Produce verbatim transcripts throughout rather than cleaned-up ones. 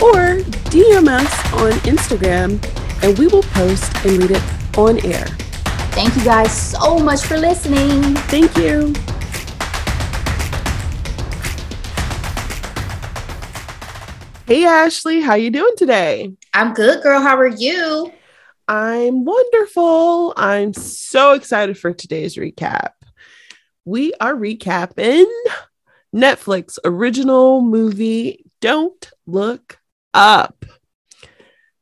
Or D M us on Instagram and we will post and read it on air. Thank you guys so much for listening. Thank you. Hey, Ashley, how you doing today? I'm good, girl. How are you? I'm wonderful. I'm so excited for today's recap. We are recapping Netflix original movie, Don't Look Up.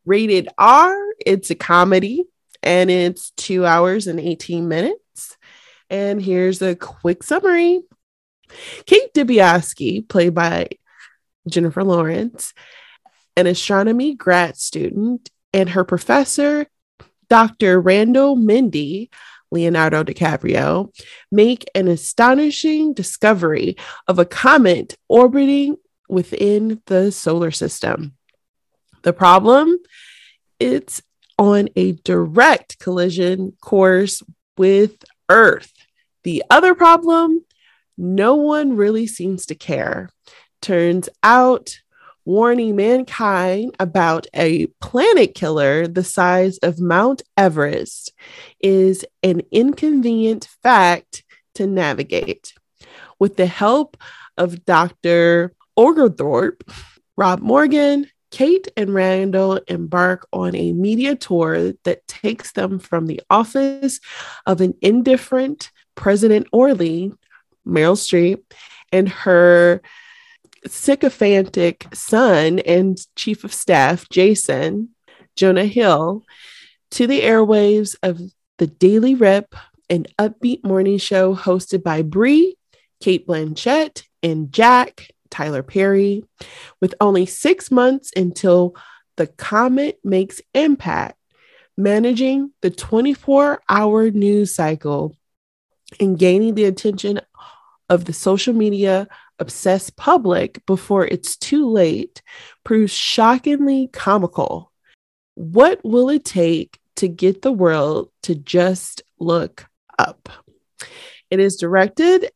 Rated R, it's a comedy, and it's two hours and eighteen minutes. And here's a quick summary. Kate DiBiase, played by Jennifer Lawrence, an astronomy grad student, and her professor, Doctor Randall Mendy, Leonardo DiCaprio, make an astonishing discovery of a comet orbiting within the solar system. The problem? It's on a direct collision course with Earth. The other problem? No one really seems to care. Turns out, warning mankind about a planet killer the size of Mount Everest is an inconvenient fact to navigate. With the help of Doctor Oglethorpe, Rob Morgan, Kate and Randall embark on a media tour that takes them from the office of an indifferent President Orly, Meryl Streep, and her sycophantic son and chief of staff, Jason, Jonah Hill, to the airwaves of The Daily Rip, an upbeat morning show hosted by Bree, Cate Blanchett, and Jack, Tyler Perry, with only six months until the comet makes impact, managing the twenty-four hour news cycle and gaining the attention of the social media obsessed public before it's too late proves shockingly comical. What will it take to get the world to just look up? It is directed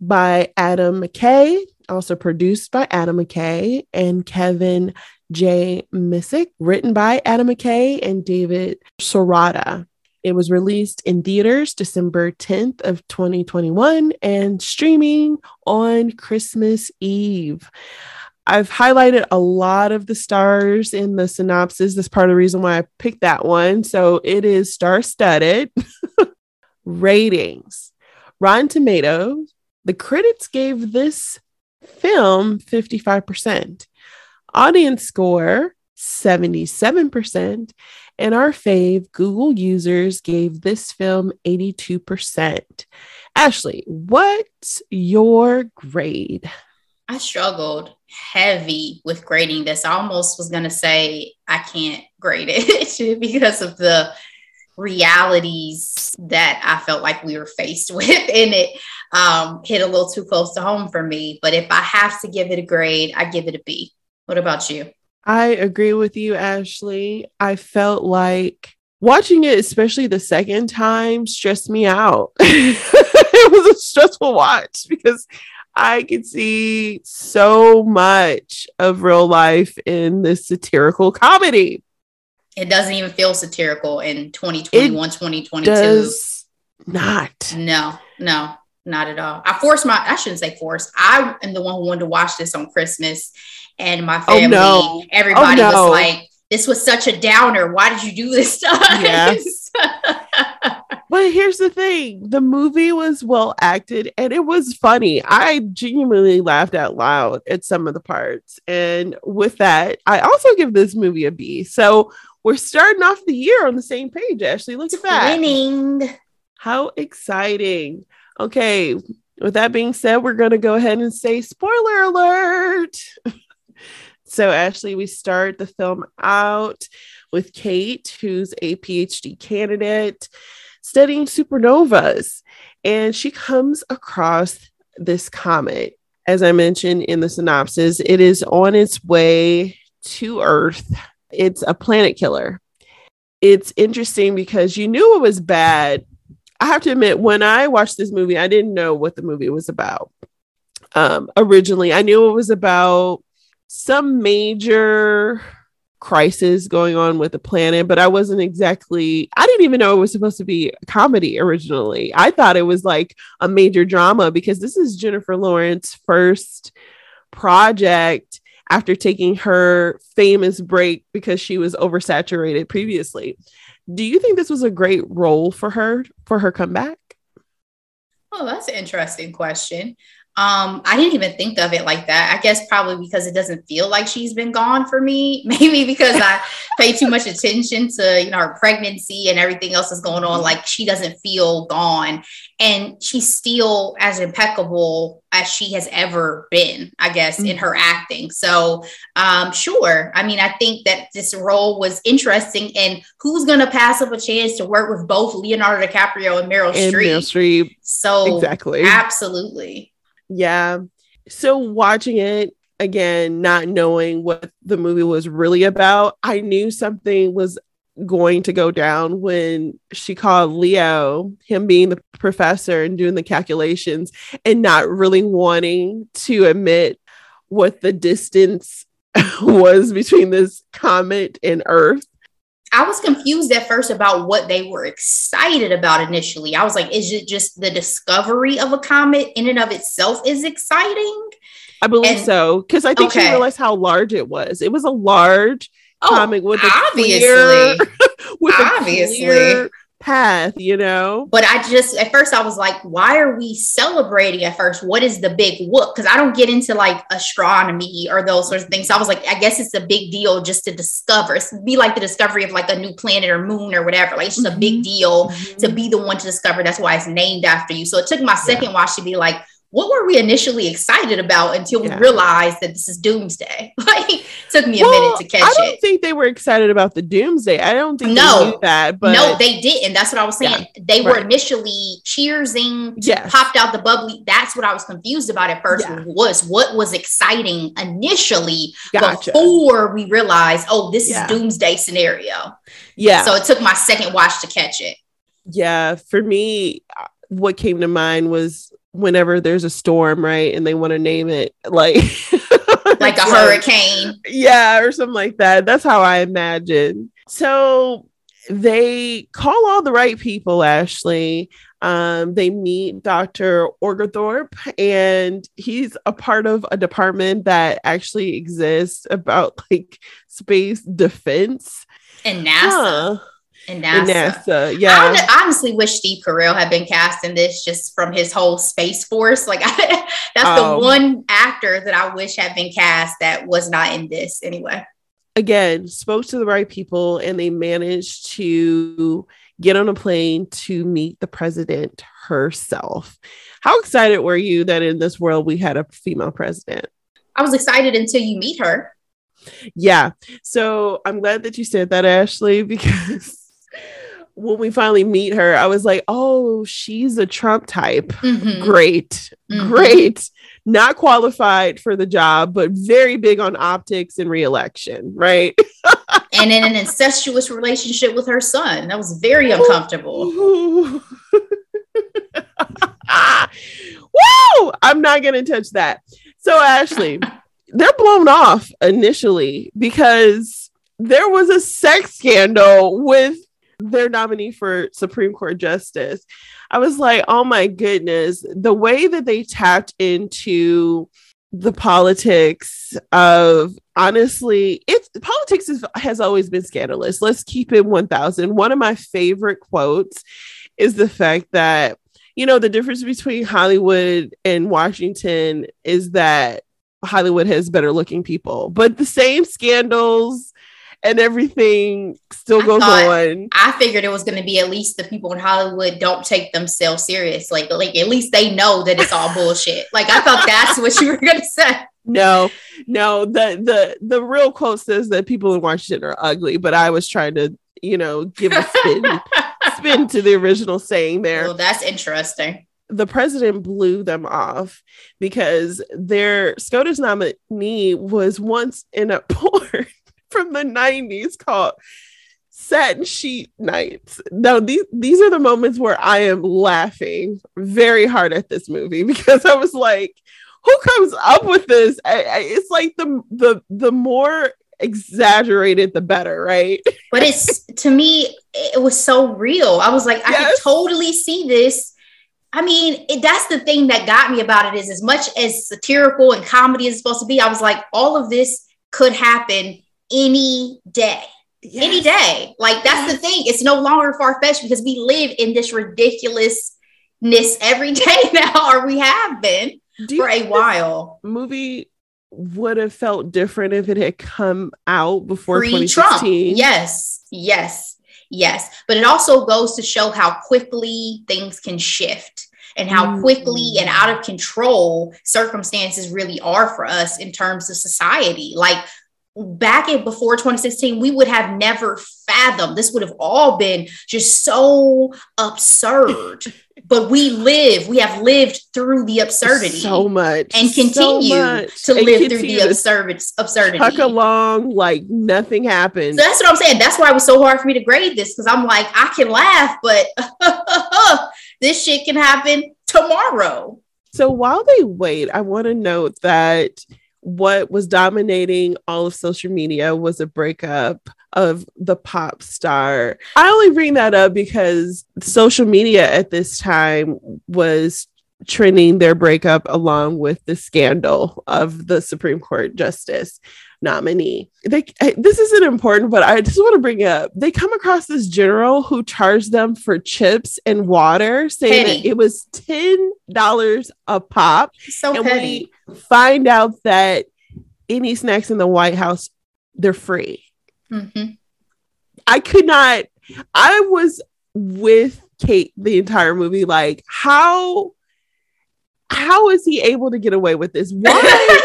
by Adam McKay, also produced by Adam McKay and Kevin J. Missick, written by Adam McKay and David Sirota. It was released in theaters December tenth of twenty twenty-one and streaming on Christmas Eve. I've highlighted a lot of the stars in the synopsis. That's part of the reason why I picked that one. So it is star-studded. Ratings. Rotten Tomatoes. The critics gave this film fifty-five percent. Audience score seventy-seven percent. And our fave Google users gave this film eighty-two percent. Ashley, what's your grade? I struggled heavy with grading this. I almost was going to say I can't grade it because of the realities that I felt like we were faced with in it. Um, hit a little too close to home for me. But if I have to give it a grade, I give it a B. What about you? I agree with you, Ashley. I felt like watching it, especially the second time, stressed me out. It was a stressful watch because I could see so much of real life in this satirical comedy. It doesn't even feel satirical in twenty twenty-one, it twenty twenty-two. Does not. No, no, not at all. I forced my, I shouldn't say forced. I am the one who wanted to watch this on Christmas. And my family, oh, no. everybody oh, no. was like, this was such a downer. Why did you do this to us? Yes. But here's the thing. The movie was well acted and it was funny. I genuinely laughed out loud at some of the parts. And with that, I also give this movie a B. So we're starting off the year on the same page, Ashley. Look at that. Winning. How exciting. Okay. With that being said, we're going to go ahead and say spoiler alert. So, Ashley, we start the film out with Cate, who's a P H D candidate studying supernovas. And she comes across this comet. As I mentioned in the synopsis, it is on its way to Earth. It's a planet killer. It's interesting because you knew it was bad. I have to admit, when I watched this movie, I didn't know what the movie was about. Um, originally, I knew it was about some major crisis going on with the planet, but I wasn't exactly, I didn't even know it was supposed to be a comedy originally. I thought it was like a major drama because this is Jennifer Lawrence's first project after taking her famous break because she was oversaturated previously. Do you think this was a great role for her, for her comeback? Oh, that's an interesting question. Um, I didn't even think of it like that. I guess probably because it doesn't feel like she's been gone for me. Maybe because I pay too much attention to, you know, her pregnancy and everything else that's going on. Like, she doesn't feel gone, and she's still as impeccable as she has ever been, I guess, mm-hmm. in her acting. So, um, sure. I mean, I think that this role was interesting, and who's going to pass up a chance to work with both Leonardo DiCaprio and Meryl Streep? Meryl Streep. So exactly. Absolutely. Yeah. So watching it again, not knowing what the movie was really about, I knew something was going to go down when she called Leo, him being the professor and doing the calculations and not really wanting to admit what the distance was between this comet and Earth. I was confused at first about what they were excited about initially. I was like, is it just the discovery of a comet in and of itself is exciting? I believe and, so. Because I think okay. she realized how large it was. It was a large oh, comet with a obviously. clear, with obviously. a clear path, you know? But I just, at first I was like, why are we celebrating at first? What is the big whoop? Because I don't get into like astronomy or those sorts of things. So I was like, I guess it's a big deal just to discover. It's be like the discovery of like a new planet or moon or whatever. Like, it's just mm-hmm. a big deal mm-hmm. to be the one to discover. That's why it's named after you. So it took my second yeah. watch to be like, what were we initially excited about until yeah. we realized that this is doomsday? Like, took me well, a minute to catch it. I don't it. think they were excited about the doomsday. I don't think no. they knew that. But no, they didn't. That's what I was saying. Yeah, they right. were initially cheersing, yes. popped out the bubbly. That's what I was confused about at first yeah. was what was exciting initially gotcha. before we realized, oh, this yeah. is doomsday scenario. Yeah. So it took my second watch to catch it. Yeah. For me, what came to mind was whenever there's a storm, right, and they want to name it like like a hurricane, yeah, or something like that. That's how I imagine. So they call all the right people, Ashley. Um, they meet Doctor Oglethorpe, and he's a part of a department that actually exists about like space defense and NASA. Huh. And NASA. And NASA, yeah. I honestly wish Steve Carell had been cast in this just from his whole Space Force. Like, I, that's um, the one actor that I wish had been cast that was not in this anyway. Again, spoke to the right people, and they managed to get on a plane to meet the president herself. How excited were you that in this world we had a female president? I was excited until you meet her. Yeah. So I'm glad that you said that, Ashley, because when we finally meet her, I was like, oh, she's a Trump type. Mm-hmm. Great, mm-hmm. great. Not qualified for the job, but very big on optics and reelection, right? And in an incestuous relationship with her son. That was very uncomfortable. Ooh. Woo! I'm not going to touch that. So, Ashley, they're blown off initially because there was a sex scandal with their nominee for Supreme Court justice. I was like, oh my goodness, the way that they tapped into the politics of, honestly, it's politics is, has always been scandalous. Let's keep it one thousand. One of my favorite quotes is the fact that, you know, the difference between Hollywood and Washington is that Hollywood has better looking people, but the same scandals and everything still I goes thought, on. I figured it was going to be at least the people in Hollywood don't take themselves serious. Like, like at least they know that it's all bullshit. Like, I thought that's what you were going to say. No, No, the the the real quote says that people in Washington are ugly, but I was trying to, you know, give a spin spin to the original saying there. Well, that's interesting. The president blew them off because their SCOTUS nominee was once in a porn from the nineties called Satin Sheet Nights. Now, these, these are the moments where I am laughing very hard at this movie because I was like, who comes up with this? I, I, it's like the the the more exaggerated, the better, right? But it's, to me, it was so real. I was like, I yes. could totally see this. I mean, it, that's the thing that got me about it is as much as satirical and comedy is supposed to be, I was like, all of this could happen any day, yes. any day. Like, that's yes. the thing. It's no longer far-fetched because we live in this ridiculousness every day now, or we have been for a while. Movie would have felt different if it had come out before pre-Trump. Yes, yes. Yes, but it also goes to show how quickly things can shift and how quickly and out of control circumstances really are for us in terms of society. Like back in before twenty sixteen, we would have never fathomed. This would have all been just so absurd. But we live, we have lived through the absurdity so much and continue so much. to and live through the absurd, absurdity. Tuck along like nothing happened. So that's what I'm saying. That's why it was so hard for me to grade this, because I'm like, I can laugh, but this shit can happen tomorrow. So while they wait, I want to note that what was dominating all of social media was a breakup of the pop star. I only bring that up because social media at this time was trending their breakup along with the scandal of the Supreme Court Justice nominee. They, this isn't important, but I just want to bring up, they come across this general who charged them for chips and water, saying petty. that it was ten dollars a pop. So and petty. We find out that any snacks in the White House, they're free. Mm-hmm. I could not, I was with Cate the entire movie. Like, how, how is he able to get away with this? Why?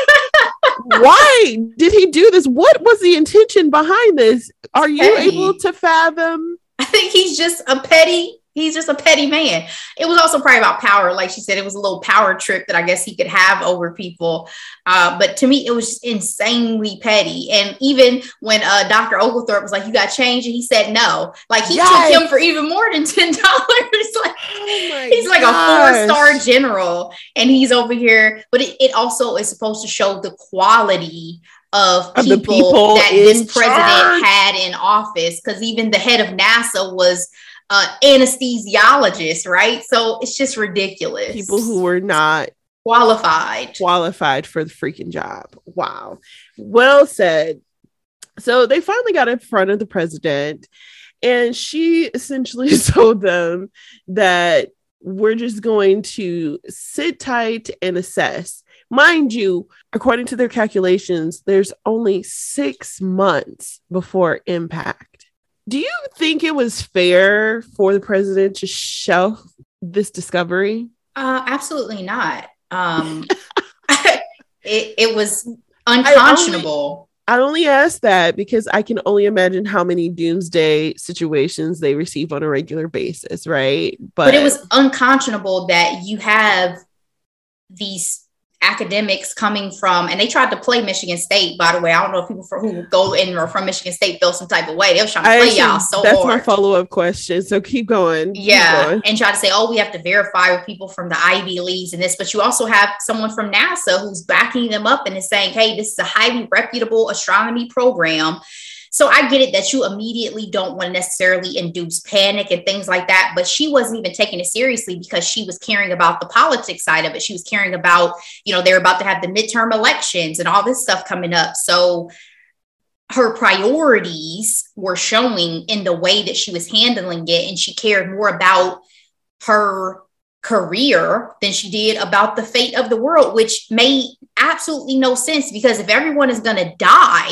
Why did he do this? What was the intention behind this? Are you petty. able to fathom? I think he's just a petty, he's just a petty man. It was also probably about power. Like she said, it was a little power trip that I guess he could have over people. Uh, but to me, it was just insanely petty. And even when uh, Doctor Oglethorpe was like, you got change, and he said no. Like, he yes. took him for even more than ten dollars. Like, oh he's like gosh. a four-star general, and he's over here. But it, it also is supposed to show the quality of people, of people that this charge. president had in office. Because even the head of NASA was uh, anesthesiologist, right? So it's just ridiculous. People who were not qualified qualified for the freaking job. Wow. Well said. So they finally got in front of the president, and she essentially told them that we're just going to sit tight and assess. Mind you, according to their calculations, there's only six months before impact. Do you think it was fair for the president to shelf this discovery? Uh, absolutely not. Um, it, it was unconscionable. I only, I only ask that because I can only imagine how many doomsday situations they receive on a regular basis, right? But, but it was unconscionable that you have these academics coming from, and they tried to play Michigan State, by the way. I don't know if people for, who go in or from Michigan State feel some type of way. They were trying to I play actually, y'all so that's hard. That's my follow-up question, so keep going. Keep yeah, going. And try to say, oh, we have to verify with people from the Ivy Leagues and this, but you also have someone from NASA who's backing them up and is saying, hey, this is a highly reputable astronomy program. So I get it that you immediately don't want to necessarily induce panic and things like that, but she wasn't even taking it seriously because she was caring about the politics side of it. She was caring about, you know, they're about to have the midterm elections and all this stuff coming up. So her priorities were showing in the way that she was handling it, and she cared more about her career than she did about the fate of the world, which made absolutely no sense because if everyone is going to die,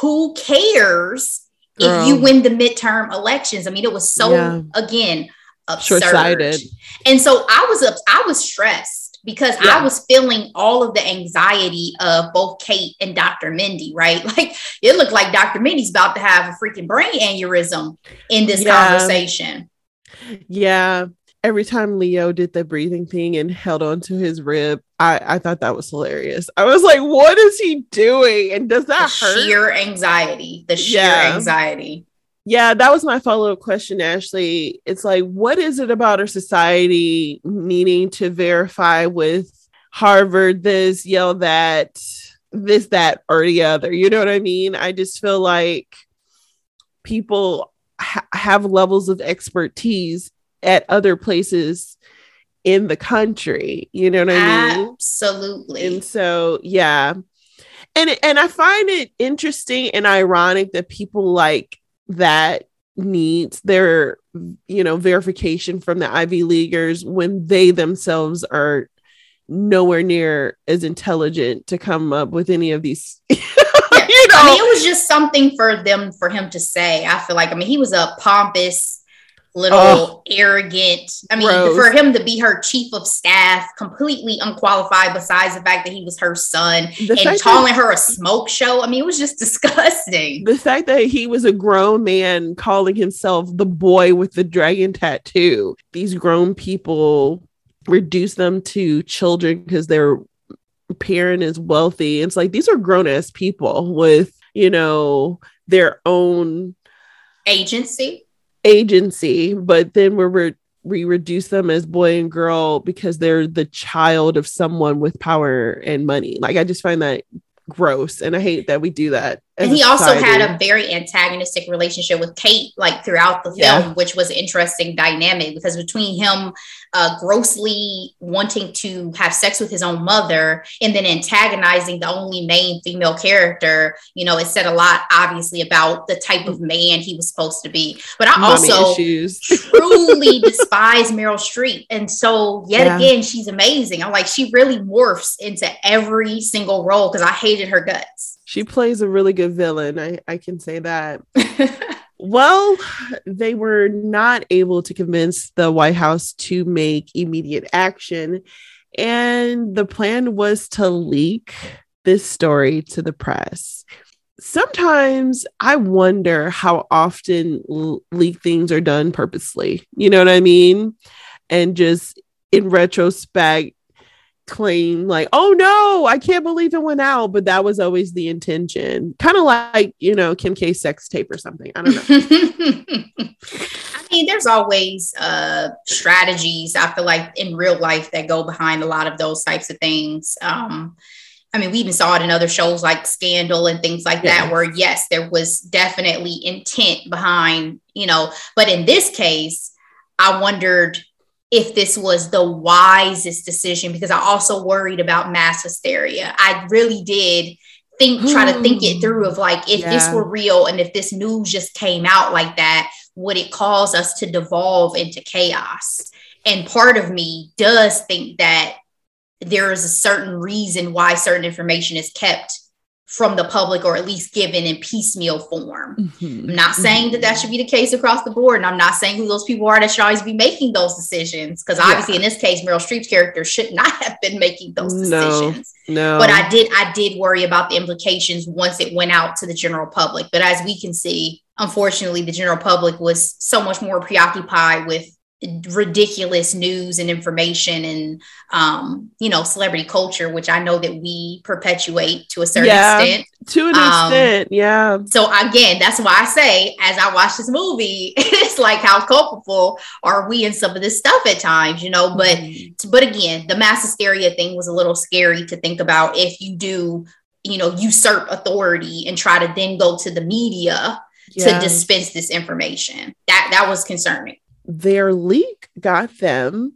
who cares Girl. if you win the midterm elections? I mean, it was so, yeah. again, absurd. Short-sighted. And so I was, I was stressed because yeah. I was feeling all of the anxiety of both Cate and Doctor Mindy, right? Like, it looked like Doctor Mindy's about to have a freaking brain aneurysm in this yeah. conversation. Yeah. Every time Leo did the breathing thing and held on to his rib, I, I thought that was hilarious. I was like, what is he doing? And does that the hurt? Sheer anxiety. The sheer yeah. anxiety. Yeah, that was my follow-up question, Ashley. It's like, what is it about our society needing to verify with Harvard this, Yale that, this, that, or the other? You know what I mean? I just feel like people ha- have levels of expertise at other places in the country. You know what I mean? Absolutely. And so, yeah. And, and I find it interesting and ironic that people like that needs their, you know, verification from the Ivy Leaguers when they themselves are nowhere near as intelligent to come up with any of these. Yeah. You know? I mean, it was just something for them, for him to say. I feel like, I mean, he was a pompous, little oh, arrogant. I mean, gross. For him to be her chief of staff, completely unqualified, besides the fact that he was her son, the and calling that, her a smoke show. I mean, it was just disgusting. The fact that he was a grown man calling himself the boy with the dragon tattoo. These grown people reduce them to children because their parent is wealthy. It's like, these are grown-ass people with, you know, their own agency. agency but then we're re- we reduce them as boy and girl because they're the child of someone with power and money. Like, I just find that gross, and I hate that we do that. And he also had a very antagonistic relationship with Cate, like, throughout the film, yeah. which was an interesting dynamic, because between him uh grossly wanting to have sex with his own mother and then antagonizing the only main female character, you know, it said a lot, obviously, about the type of man he was supposed to be. But I Mommy also truly despise Meryl Streep. And so yet yeah. again, she's amazing. I'm like, she really morphs into every single role because I hated her guts. She plays a really good villain. I, I can say that. Well, they were not able to convince the White House to make immediate action. And the plan was to leak this story to the press. Sometimes I wonder how often l- leak things are done purposely. You know what I mean? And just in retrospect, claim like, oh no, I can't believe it went out, but that was always the intention. Kind of like, you know, Kim K's sex tape or something. I don't know. I mean, there's always uh strategies, I feel like, in real life that go behind a lot of those types of things. um I mean, we even saw it in other shows like Scandal and things like yeah. that, where yes, there was definitely intent behind, you know. But in this case, I wondered if this was the wisest decision, because I also worried about mass hysteria. I really did think, try to think it through of like, if yeah. this were real and if this news just came out like that, would it cause us to devolve into chaos? And part of me does think that there is a certain reason why certain information is kept from the public, or at least given in piecemeal form. Mm-hmm. I'm not saying that that should be the case across the board. And I'm not saying who those people are that should always be making those decisions. Because obviously yeah. in this case, Meryl Streep's character should not have been making those decisions. No, no. But I did, I did worry about the implications once it went out to the general public. But as we can see, unfortunately, the general public was so much more preoccupied with ridiculous news and information and, um, you know, celebrity culture, which I know that we perpetuate to a certain yeah, extent. To an um, extent, yeah. So again, that's why I say, as I watch this movie, it's like, how culpable are we in some of this stuff at times, you know? But, mm-hmm. but again, the mass hysteria thing was a little scary to think about, if you do, you know, usurp authority and try to then go to the media yeah. to dispense this information. That, that was concerning. Their leak got them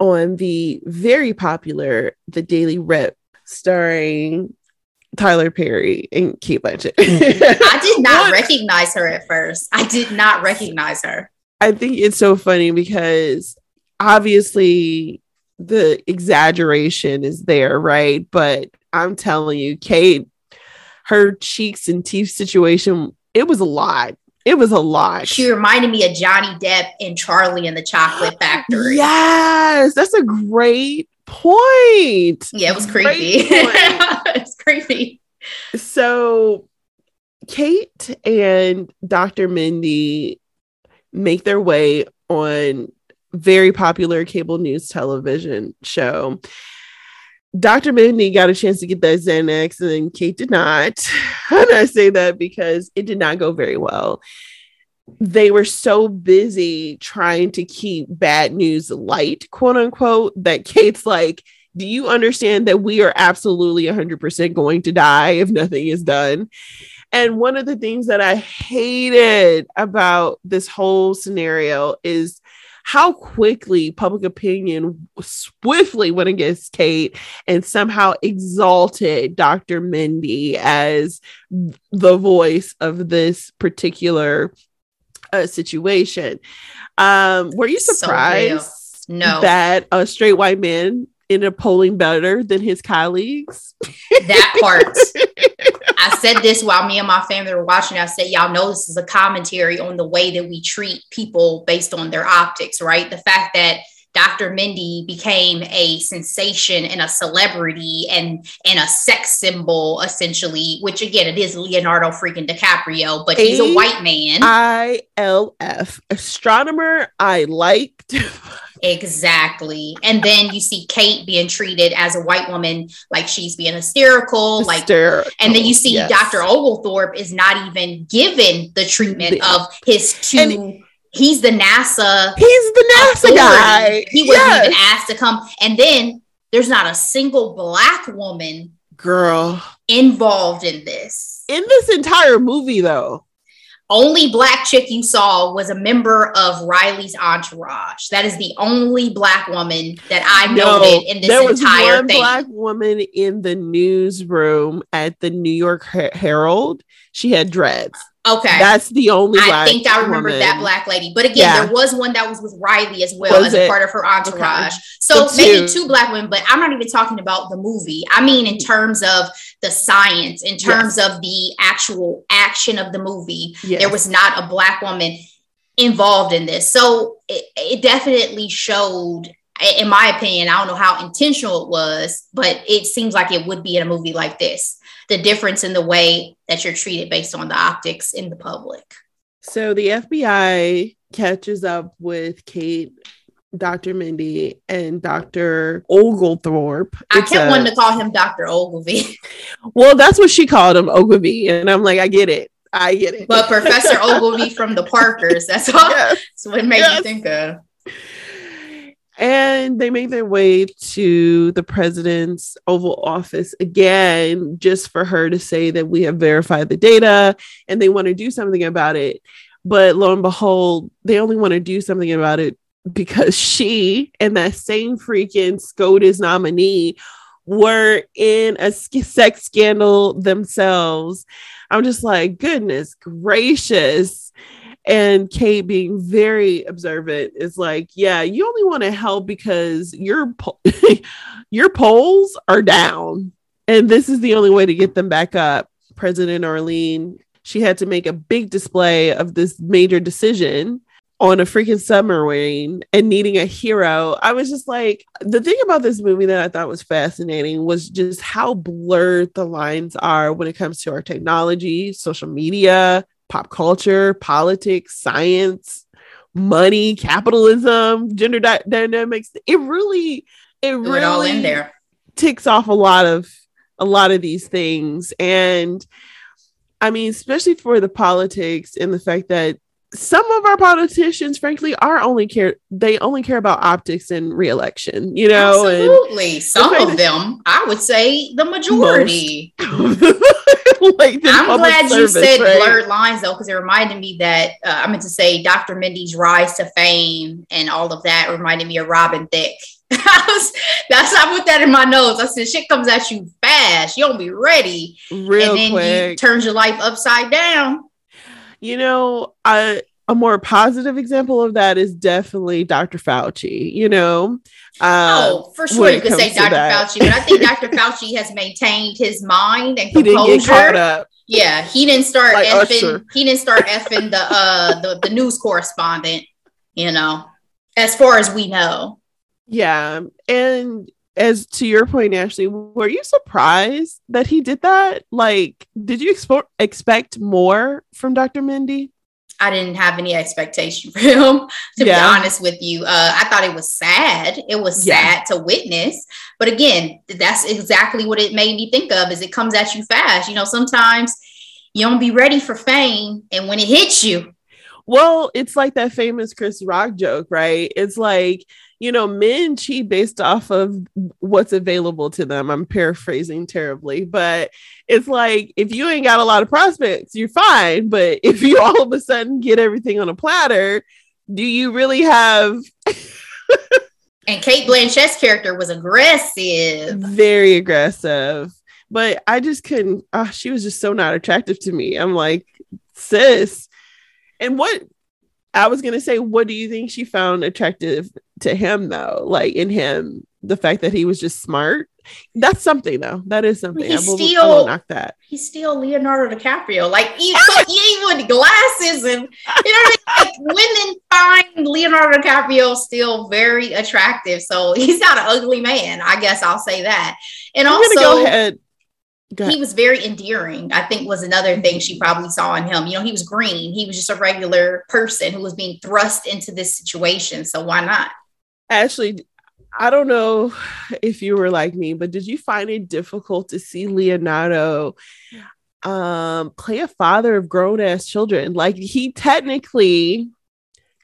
on the very popular The Daily Rip, starring Tyler Perry and Cate Blanchett. I did not what? recognize her at first. I did not recognize her. I think it's so funny because obviously the exaggeration is there, right? But I'm telling you, Cate, her cheeks and teeth situation, it was a lot. It was a lot. She reminded me of Johnny Depp in Charlie and the Chocolate Factory. Yes, that's a great point. Yeah, it was creepy. It's creepy. So Cate and Doctor Mindy make their way on very popular cable news television show. Doctor Mindy got a chance to get that Xanax, and then Cate did not. And I say that because it did not go very well. They were so busy trying to keep bad news light, quote unquote, that Cate's like, do you understand that we are absolutely one hundred percent going to die if nothing is done? And one of the things that I hated about this whole scenario is how quickly public opinion swiftly went against Cate and somehow exalted Doctor Mindy as the voice of this particular uh, situation. Um, were you surprised so no. that a straight white man ended up polling better than his colleagues? That part. I said this while me and my family were watching. I said, y'all know this is a commentary on the way that we treat people based on their optics, right? The fact that Doctor Mindy became a sensation and a celebrity and, and a sex symbol, essentially, which, again, it is Leonardo freaking DiCaprio, but he's a white man. I L F. Astronomer I liked. Exactly. And then you see Cate being treated as a white woman, like she's being hysterical, hysterical like, and then you see yes. Doctor Oglethorpe is not even given the treatment of his two. And he's the NASA. He's the NASA authority. guy. He wasn't yes. even asked to come. And then there's not a single black woman, girl, involved in this. In this entire movie, though. Only black chick you saw was a member of Riley's entourage. That is the only black woman that I no, noted in this there was entire one thing. Black woman in the newsroom at the New York Her- Herald. She had dreads. Okay, that's the only. I think I remember woman. that black lady. But again, yeah. there was one that was with Riley as well was as it? a part of her entourage. Okay. So, so maybe two. two black women. But I'm not even talking about the movie. I mean, in terms of the science, in terms yes. of the actual action of the movie, yes. there was not a black woman involved in this. So it, it definitely showed. In my opinion, I don't know how intentional it was, but it seems like it would be in a movie like this. The difference in the way that you're treated based on the optics in the public. So the F B I catches up with Cate, Doctor Mindy, and Doctor Oglethorpe. I it's kept a, wanting to call him Doctor Ogilvy. Well, that's what she called him, Ogilvy. And I'm like, I get it. I get it. But Professor Ogilvy from the Parkers, that's all. Yes. That's what made yes. you think of. And they make their way to the president's Oval Office again, just for her to say that we have verified the data and they want to do something about it. But lo and behold, they only want to do something about it because she and that same freaking SCOTUS nominee were in a sex scandal themselves. I'm just like, goodness gracious. And Cate, being very observant, is like, yeah, you only want to help because your po- your polls are down. And this is the only way to get them back up. President Arlene, she had to make a big display of this major decision on a freaking submarine and needing a hero. I was just like, the thing about this movie that I thought was fascinating was just how blurred the lines are when it comes to our technology, social media, pop culture, politics, science, money, capitalism, gender di- dynamics. It really, it Do really it all in there. ticks off a lot of, a lot of these things. And I mean, especially for the politics and the fact that some of our politicians, frankly, are only care. They only care about optics and reelection, you know, absolutely. And some of them, I would say the majority. Like I'm glad service, you said right? blurred lines, though, because it reminded me that uh, I meant to say Doctor Mindy's rise to fame and all of that reminded me of Robin Thicke. was, that's I put that in my notes. I said, shit comes at you fast. You don't be ready. Real and then quick. You turns your life upside down. You know, I, a more positive example of that is definitely Doctor Fauci, you know. Uh, oh, for sure you could say Doctor Fauci, but I think Doctor Fauci has maintained his mind and composure. He didn't get caught up. Yeah, he didn't start like effing. He didn't start effing the uh the, the news correspondent. You know, as far as we know. Yeah, and as to your point, Ashley, were you surprised that he did that? Like, did you expo- expect more from Doctor Mindy? I didn't have any expectation for him, to yeah. be honest with you. Uh, I thought it was sad. It was yeah. sad to witness. But again, that's exactly what it made me think of, is it comes at you fast. You know, sometimes you don't be ready for fame, and when it hits you. Well, it's like that famous Chris Rock joke, right? It's like, you know, men cheat based off of what's available to them. I'm paraphrasing terribly, but it's like, if you ain't got a lot of prospects, you're fine. But if you all of a sudden get everything on a platter, do you really have... And Cate Blanchett's character was aggressive. Very aggressive. But I just couldn't... Oh, she was just so not attractive to me. I'm like, sis. And what... I was going to say, what do you think she found attractive to him, though? Like, in him, the fact that he was just smart. That's something, though. That is something. He's I will, still, I will knock that. He's still Leonardo DiCaprio. Like, even with glasses and, you know what I mean? Like, women find Leonardo DiCaprio still very attractive. So he's not an ugly man. I guess I'll say that. And I'm also... Go ahead. He was very endearing, I think, was another thing she probably saw in him. You know, he was green. He was just a regular person who was being thrust into this situation. So why not? Ashley, I don't know if you were like me, but did you find it difficult to see Leonardo um, play a father of grown-ass children? Like, he technically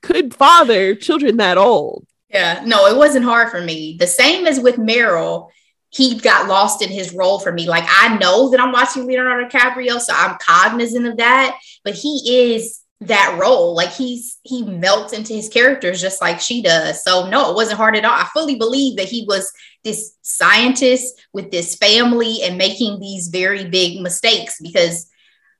could father children that old. Yeah, no, it wasn't hard for me. The same as with Meryl. He got lost in his role for me. Like, I know that I'm watching Leonardo DiCaprio, so I'm cognizant of that, but he is that role. Like, he's, he melts into his characters just like she does. So no, it wasn't hard at all. I fully believe that he was this scientist with this family and making these very big mistakes, because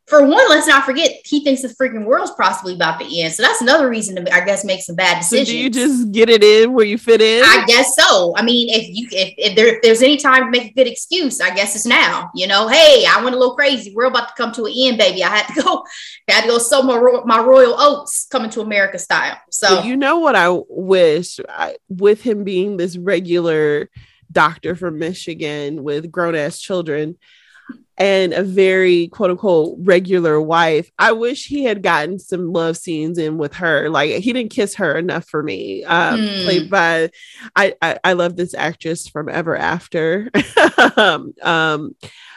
for one, let's not forget, he thinks the freaking world's possibly about to end. So that's another reason to, I guess, make some bad decisions. So do you just get it in where you fit in? I guess so. I mean, if you if, if, there, if there's any time to make a good excuse, I guess it's now. You know, hey, I went a little crazy. We're about to come to an end, baby. I had to go. I had to go sow my, ro- my royal oats, coming to America style. So, well, you know what I wish I, with him being this regular doctor from Michigan with grown ass children and a very quote unquote regular wife, I wish he had gotten some love scenes in with her. Like, he didn't kiss her enough for me. Um, mm. Played by, I, I I love this actress from Ever After. um, um,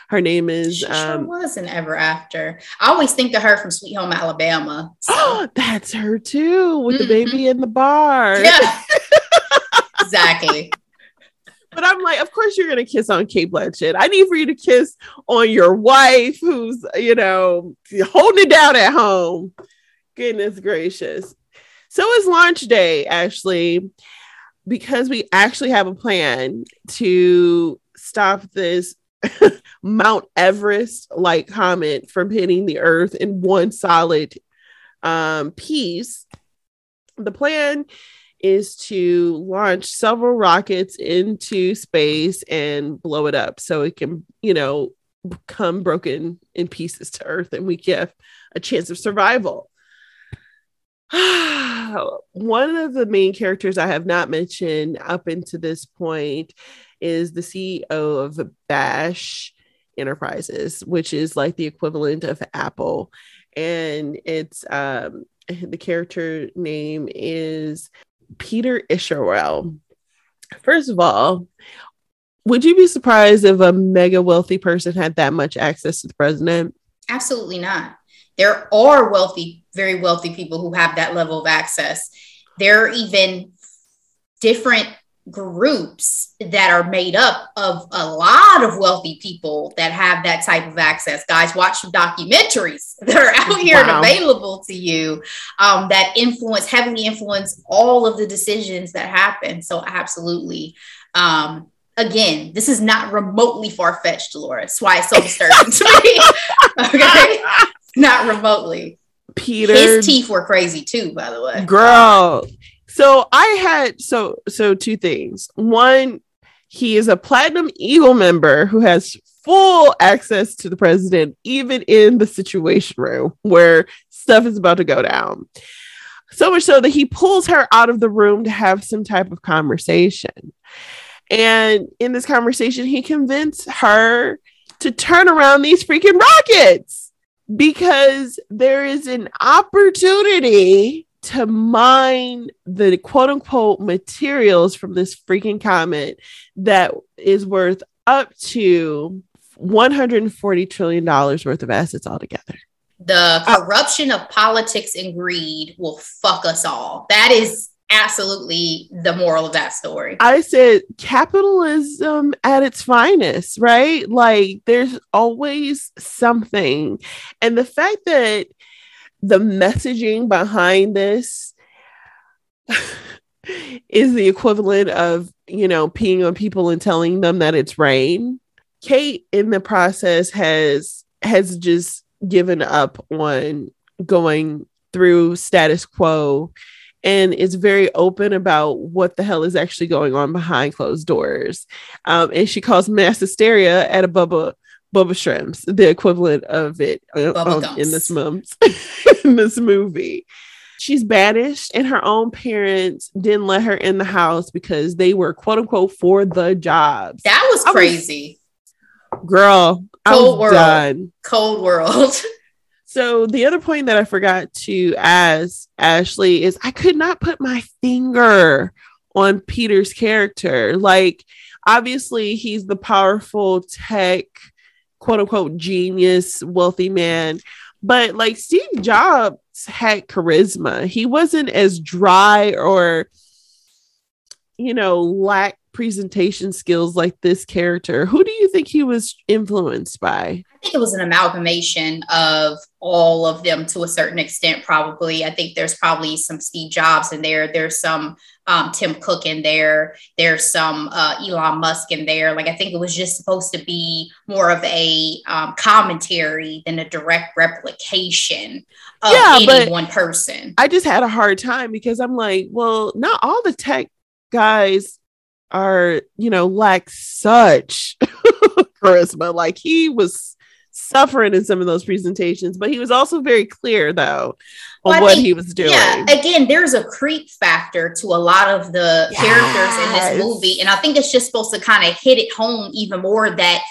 her name is. She um, sure was in Ever After. I always think of her from Sweet Home Alabama. So. Oh, that's her too, with mm-hmm. the baby in the bar. Yeah. Exactly. But I'm like, of course you're going to kiss on Cate Blanchett. I need for you to kiss on your wife who's, you know, holding it down at home. Goodness gracious. So it's launch day, Ashley, because we actually have a plan to stop this Mount Everest-like comet from hitting the earth in one solid um, piece. The plan is to launch several rockets into space and blow it up so it can, you know, come broken in pieces to Earth and we get a chance of survival. One of the main characters I have not mentioned up into this point is the C E O of Bash Enterprises, which is like the equivalent of Apple. And it's um, the character name is Peter Isherwell. First of all, would you be surprised if a mega wealthy person had that much access to the president? Absolutely not. There are wealthy, very wealthy people who have that level of access. There are even different groups that are made up of a lot of wealthy people that have that type of access. Guys, watch some documentaries that are out here wow. and available to you um, that influence, heavily influence all of the decisions that happen. So absolutely. Um, again, this is not remotely far-fetched, Laura. That's why it's so disturbing to me. Okay? Not remotely. Peter. His teeth were crazy too, by the way. Girl. So I had so so two things. One, he is a Platinum Eagle member who has full access to the president, even in the Situation Room where stuff is about to go down. So much so that he pulls her out of the room to have some type of conversation. And in this conversation, he convinced her to turn around these freaking rockets because there is an opportunity to mine the quote unquote materials from this freaking comet that is worth up to one hundred forty trillion dollars worth of assets altogether. The corruption of politics and greed will fuck us all. That is absolutely the moral of that story. I said capitalism at its finest, right? Like there's always something. And the fact that the messaging behind this is the equivalent of, you know, peeing on people and telling them that it's rain. Cate in the process has has just given up on going through status quo and is very open about what the hell is actually going on behind closed doors. Um, and she calls mass hysteria at a Bubba Bubba Shrimps, the equivalent of it uh, um, in this mums, in this movie. She's banished and her own parents didn't let her in the house because they were quote unquote for the jobs. That was crazy. I was, girl. Cold world. Done. Cold world. So the other point that I forgot to ask Ashley is I could not put my finger on Peter's character. Like, obviously, he's the powerful tech, quote unquote, genius, wealthy man. But like Steve Jobs had charisma. He wasn't as dry or, you know, lack presentation skills like this character. Who do you think he was influenced by? I think it was an amalgamation of all of them to a certain extent, probably. I think there's probably some Steve Jobs in there. There's some um, Tim Cook in there. There's some uh, Elon Musk in there. Like, I think it was just supposed to be more of a um, commentary than a direct replication of yeah, any one person. I just had a hard time because I'm like, well, not all the tech guys are, you know, lack such charisma. Like he was suffering in some of those presentations, but he was also very clear though on well, what think, he was doing. Yeah, again, there's a creep factor to a lot of the yes. characters in this movie, and I think it's just supposed to kind of hit it home even more that,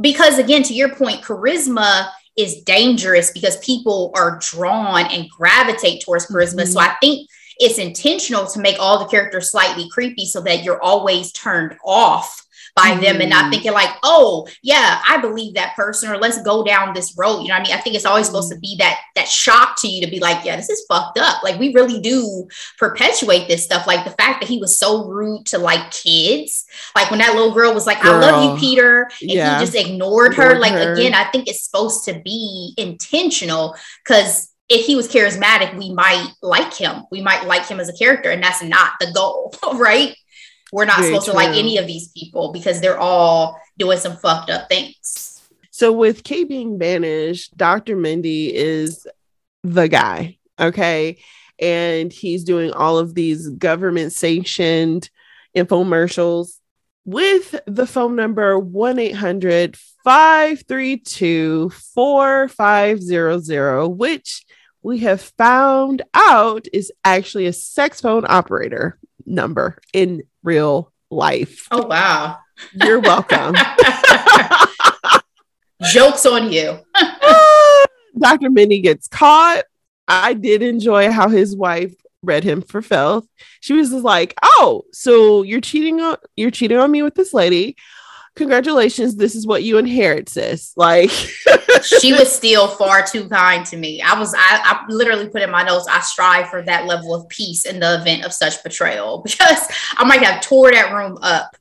because again, to your point, charisma is dangerous because people are drawn and gravitate towards charisma. Mm-hmm. So I think it's intentional to make all the characters slightly creepy so that you're always turned off by mm. them and not thinking like, oh yeah, I believe that person, or let's go down this road. You know what I mean? I think it's always mm. supposed to be that, that shock to you to be like, yeah, this is fucked up. Like we really do perpetuate this stuff. Like the fact that he was so rude to like kids, like when that little girl was like, girl. I love you, Peter. And yeah. he just ignored, ignored her. Like, her. Again, I think it's supposed to be intentional because if he was charismatic, we might like him. We might like him as a character, and that's not the goal, right? We're not Very supposed true. to like any of these people because they're all doing some fucked up things. So with Cate being banished, Doctor Mindy is the guy, okay? And he's doing all of these government-sanctioned infomercials with the phone number one eight hundred five three two four five zero zero, which we have found out is actually a sex phone operator number in real life. Oh, wow. You're welcome. Joke's on you. Doctor Mindy gets caught. I did enjoy how his wife read him for filth. She was like, oh, so you're cheating on you're cheating on me with this lady. Congratulations, this is what you inherit, sis. Like she was still far too kind to me. I was I, I literally put in my notes, I strive for that level of peace in the event of such betrayal, because I might have tore that room up.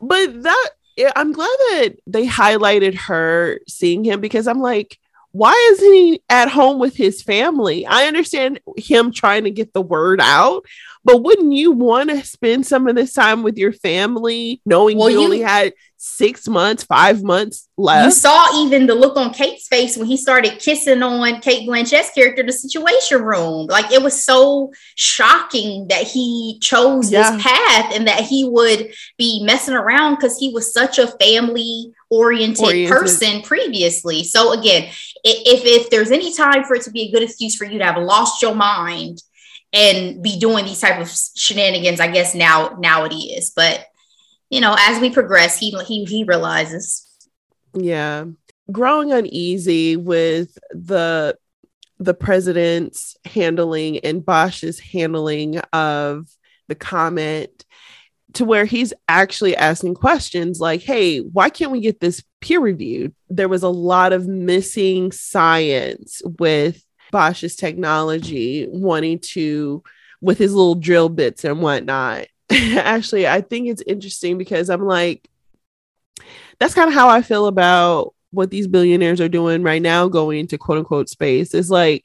But that I'm glad that they highlighted her seeing him, because I'm like, why isn't he at home with his family? I understand him trying to get the word out, but wouldn't you want to spend some of this time with your family knowing well, you, you only had six months, five months left? You saw even the look on Cate's face when he started kissing on Cate Blanchett's character, the Situation Room. Like, it was so shocking that he chose yeah. this path and that he would be messing around because he was such a family Oriented, oriented person previously. So again, if if there's any time for it to be a good excuse for you to have lost your mind and be doing these type of shenanigans, I guess now now it is. But you know, as we progress, he he he realizes. Yeah. Growing uneasy with the the president's handling and Bosch's handling of the comment, to where he's actually asking questions like, hey, why can't we get this peer reviewed? There was a lot of missing science with Bosch's technology, wanting to, with his little drill bits and whatnot. Actually, I think it's interesting because I'm like, that's kind of how I feel about what these billionaires are doing right now, going into quote unquote space. It's like,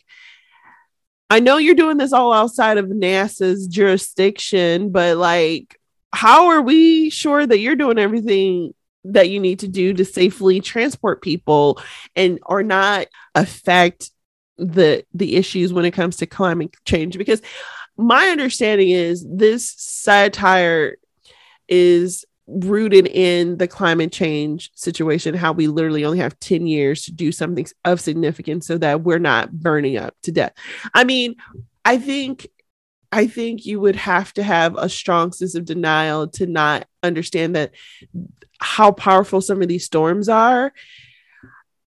I know you're doing this all outside of NASA's jurisdiction, but like, how are we sure that you're doing everything that you need to do to safely transport people and or not affect the the issues when it comes to climate change? Because my understanding is this satire is rooted in the climate change situation, how we literally only have ten years to do something of significance so that we're not burning up to death. I mean, I think I think you would have to have a strong sense of denial to not understand that how powerful some of these storms are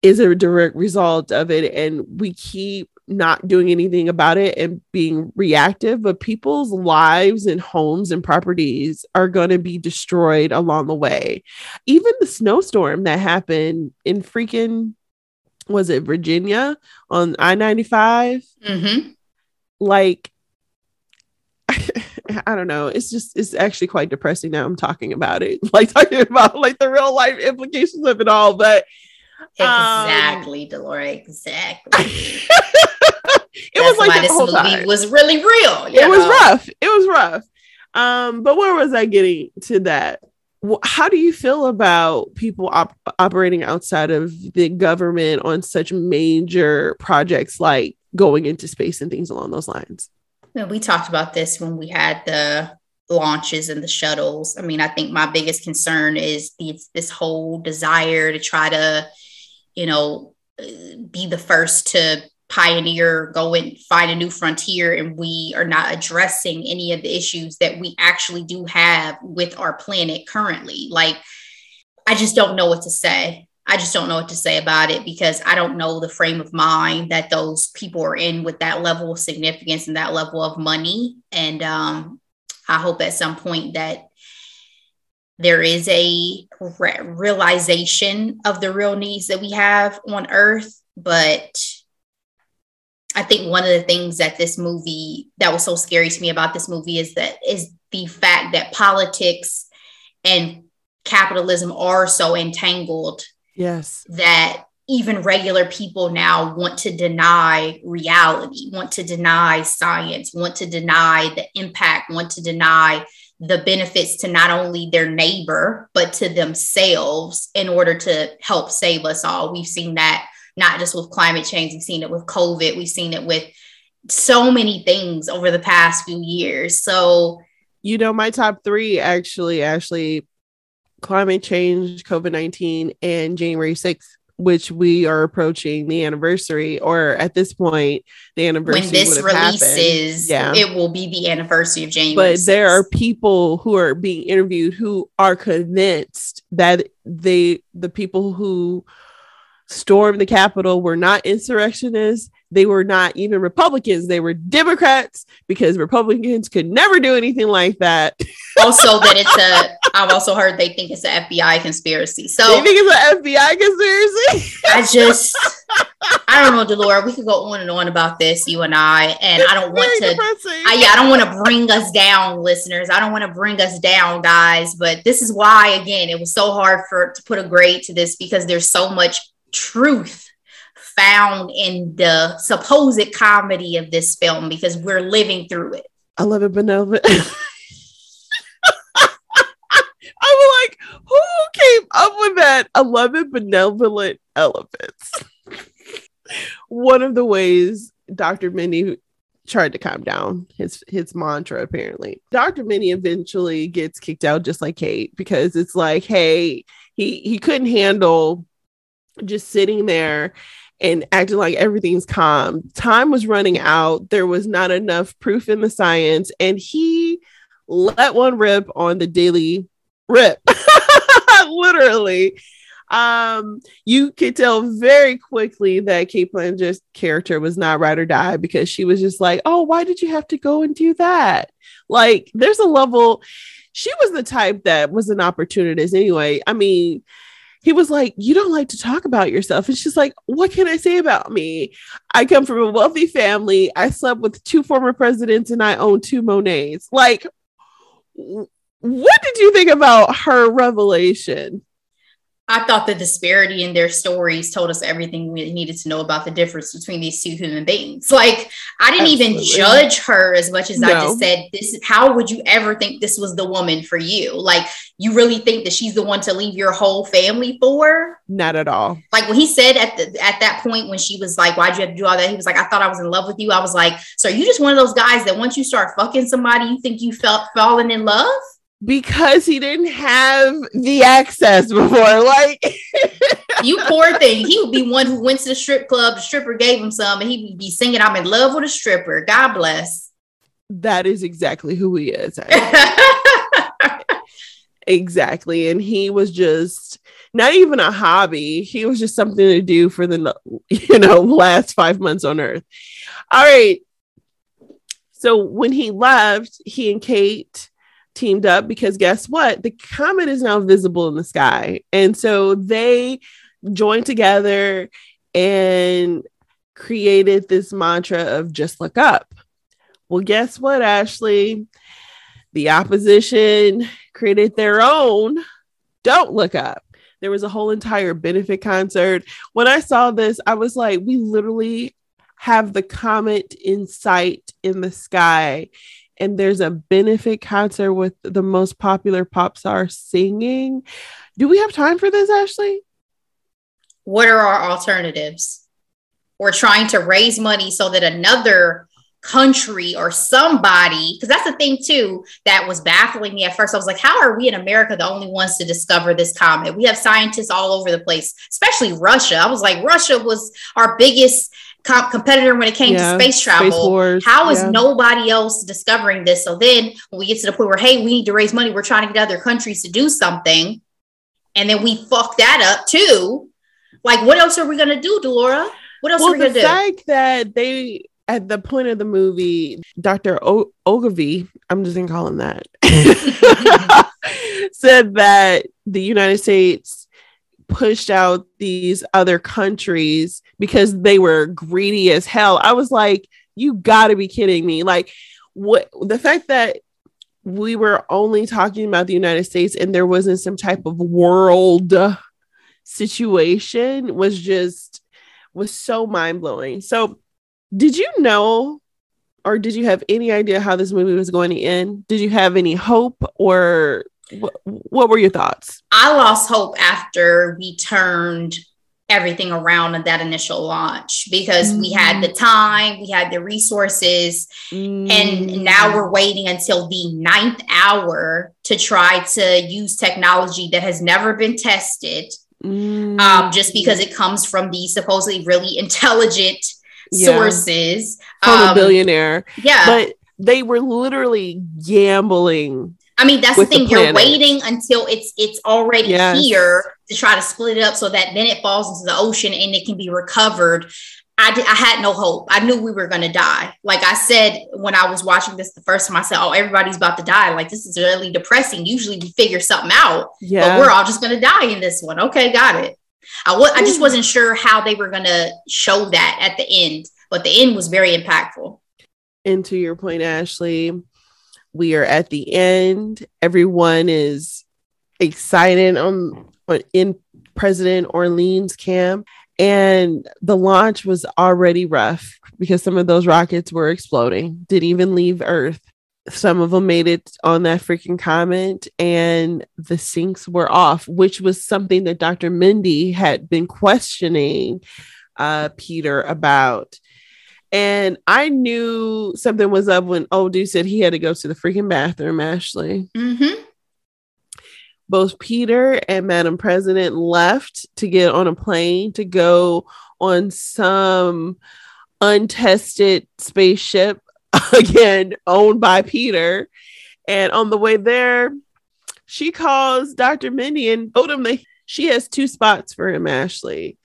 is a direct result of it. And we keep not doing anything about it and being reactive, but people's lives and homes and properties are going to be destroyed along the way. Even the snowstorm that happened in freaking, was it Virginia on I ninety-five? Mm-hmm. Like, I don't know. It's just, it's actually quite depressing now I'm talking about it, like talking about like the real life implications of it all, but exactly, um, Delora. Exactly. It That's was like why this whole movie time. was really real. It know? was rough. It was rough. Um, but where was I getting to that? How do you feel about people op- operating outside of the government on such major projects like going into space and things along those lines? You know, we talked about this when we had the launches and the shuttles. I mean, I think my biggest concern is it's this whole desire to try to, you know, be the first to pioneer, go and find a new frontier. And we are not addressing any of the issues that we actually do have with our planet currently. Like, I just don't know what to say. I just don't know what to say about it because I don't know the frame of mind that those people are in with that level of significance and that level of money. And um, I hope at some point that there is a re- realization of the real needs that we have on Earth. But I think one of the things that this movie that was so scary to me about this movie is that is the fact that politics and capitalism are so entangled. Yes. That even regular people now want to deny reality, want to deny science, want to deny the impact, want to deny the benefits to not only their neighbor, but to themselves in order to help save us all. We've seen that not just with climate change, we've seen it with COVID, we've seen it with so many things over the past few years. So, you know, my top three actually, Ashley, climate change, COVID nineteen, and January sixth. Which we are approaching the anniversary, or at this point, the anniversary. When this releases, yeah. It will be the anniversary of January. But sixth. There are people who are being interviewed who are convinced that they, the people who stormed the Capitol, were not insurrectionists. They were not even Republicans. They were Democrats, because Republicans could never do anything like that. Also, that it's a, I've also heard they think it's an F B I conspiracy. So they think it's an F B I conspiracy. I just, I don't know, Delora, we could go on and on about this, you and I, and it's I don't want to, I, yeah, I don't want to bring us down, listeners. I don't want to bring us down, guys, but this is why, again, it was so hard for to put a grade to this, because there's so much truth found in the supposed comedy of this film, because we're living through it. I love it, but no, but I was like, who came up with that? I love it, benevolent elephants. One of the ways Doctor Minnie tried to calm down his his mantra, apparently. Doctor Minnie eventually gets kicked out, just like Cate, because it's like, hey, he he couldn't handle just sitting there and acting like everything's calm. Time was running out. There was not enough proof in the science, and he let one rip on the Daily Rip. Literally. Um, you could tell very quickly that Cate Blanchett's character was not ride or die, because she was just like, oh, why did you have to go and do that? Like, there's a level. She was the type that was an opportunist anyway. I mean, he was like, you don't like to talk about yourself. And she's like, what can I say about me? I come from a wealthy family. I slept with two former presidents and I own two Monets. Like, what did you think about her revelation? I thought the disparity in their stories told us everything we needed to know about the difference between these two human beings. Like, I didn't Absolutely. even judge her as much as no. I just said, this is, how would you ever think this was the woman for you? Like, you really think that she's the one to leave your whole family for? Not at all. Like, when he said at the, at that point, when she was like, why'd you have to do all that? He was like, I thought I was in love with you. I was like, so you just one of those guys that once you start fucking somebody, you think you felt falling in love? Because he didn't have the access before. Like, you poor thing. He would be one who went to the strip club, the stripper gave him some, and he would be singing, I'm in love with a stripper. God bless. That is exactly who he is. Exactly. And he was just not even a hobby. He was just something to do for the, you know, last five months on earth. All right. So when he left, he and Cate teamed up, because guess what? The comet is now visible in the sky. And so they joined together and created this mantra of just look up. Well, guess what, Ashley? The opposition created their own Don't Look Up. There was a whole entire benefit concert. When I saw this, I was like, we literally have the comet in sight in the sky, and there's a benefit concert with the most popular pop star singing. Do we have time for this, Ashley? What are our alternatives? We're trying to raise money so that another country or somebody, because that's the thing too that was baffling me at first. I was like, how are we in America the only ones to discover this comet? We have scientists all over the place, especially Russia. I was like, Russia was our biggest Com- competitor when it came yeah, to space travel. Space wars, how is yeah. nobody else discovering this? So then when we get to the point where, hey, we need to raise money, we're trying to get other countries to do something, and then we fuck that up too. Like, what else are we gonna do, Delora? What else well, are we gonna do? The fact that they, at the point of the movie, Doctor O- Ogilvie, I'm just gonna call him that, said that the United States pushed out these other countries because they were greedy as hell. I was like, you gotta be kidding me. Like, what, the fact that we were only talking about the United States and there wasn't some type of world situation was just was so mind-blowing. So did you know, or did you have any idea how this movie was going to end? Did you have any hope, or What, what were your thoughts? I lost hope after we turned everything around at that initial launch, because mm. we had the time, we had the resources, mm. and now we're waiting until the ninth hour to try to use technology that has never been tested, mm. um, just because it comes from these supposedly really intelligent yeah. sources. From um, a billionaire. Yeah. But they were literally gambling. I mean, that's the thing. The You're waiting until it's it's already yes. here to try to split it up so that then it falls into the ocean and it can be recovered. I, did, I had no hope. I knew we were going to die. Like I said, when I was watching this the first time, I said, oh, everybody's about to die. Like, this is really depressing. Usually we figure something out, yeah. but we're all just going to die in this one. Okay, got it. I, w- I just wasn't sure how they were going to show that at the end, but the end was very impactful. And to your point, Ashley, we are at the end. Everyone is excited on, on in President Orleans' camp. And the launch was already rough because some of those rockets were exploding, didn't even leave Earth. Some of them made it on that freaking comet, and the sinks were off, which was something that Doctor Mindy had been questioning uh, Peter about. And I knew something was up when old dude said he had to go to the freaking bathroom, Ashley. Mm-hmm. Both Peter and Madam President left to get on a plane to go on some untested spaceship, again, owned by Peter. And on the way there, she calls Doctor Mindy and told him that she has two spots for him, Ashley.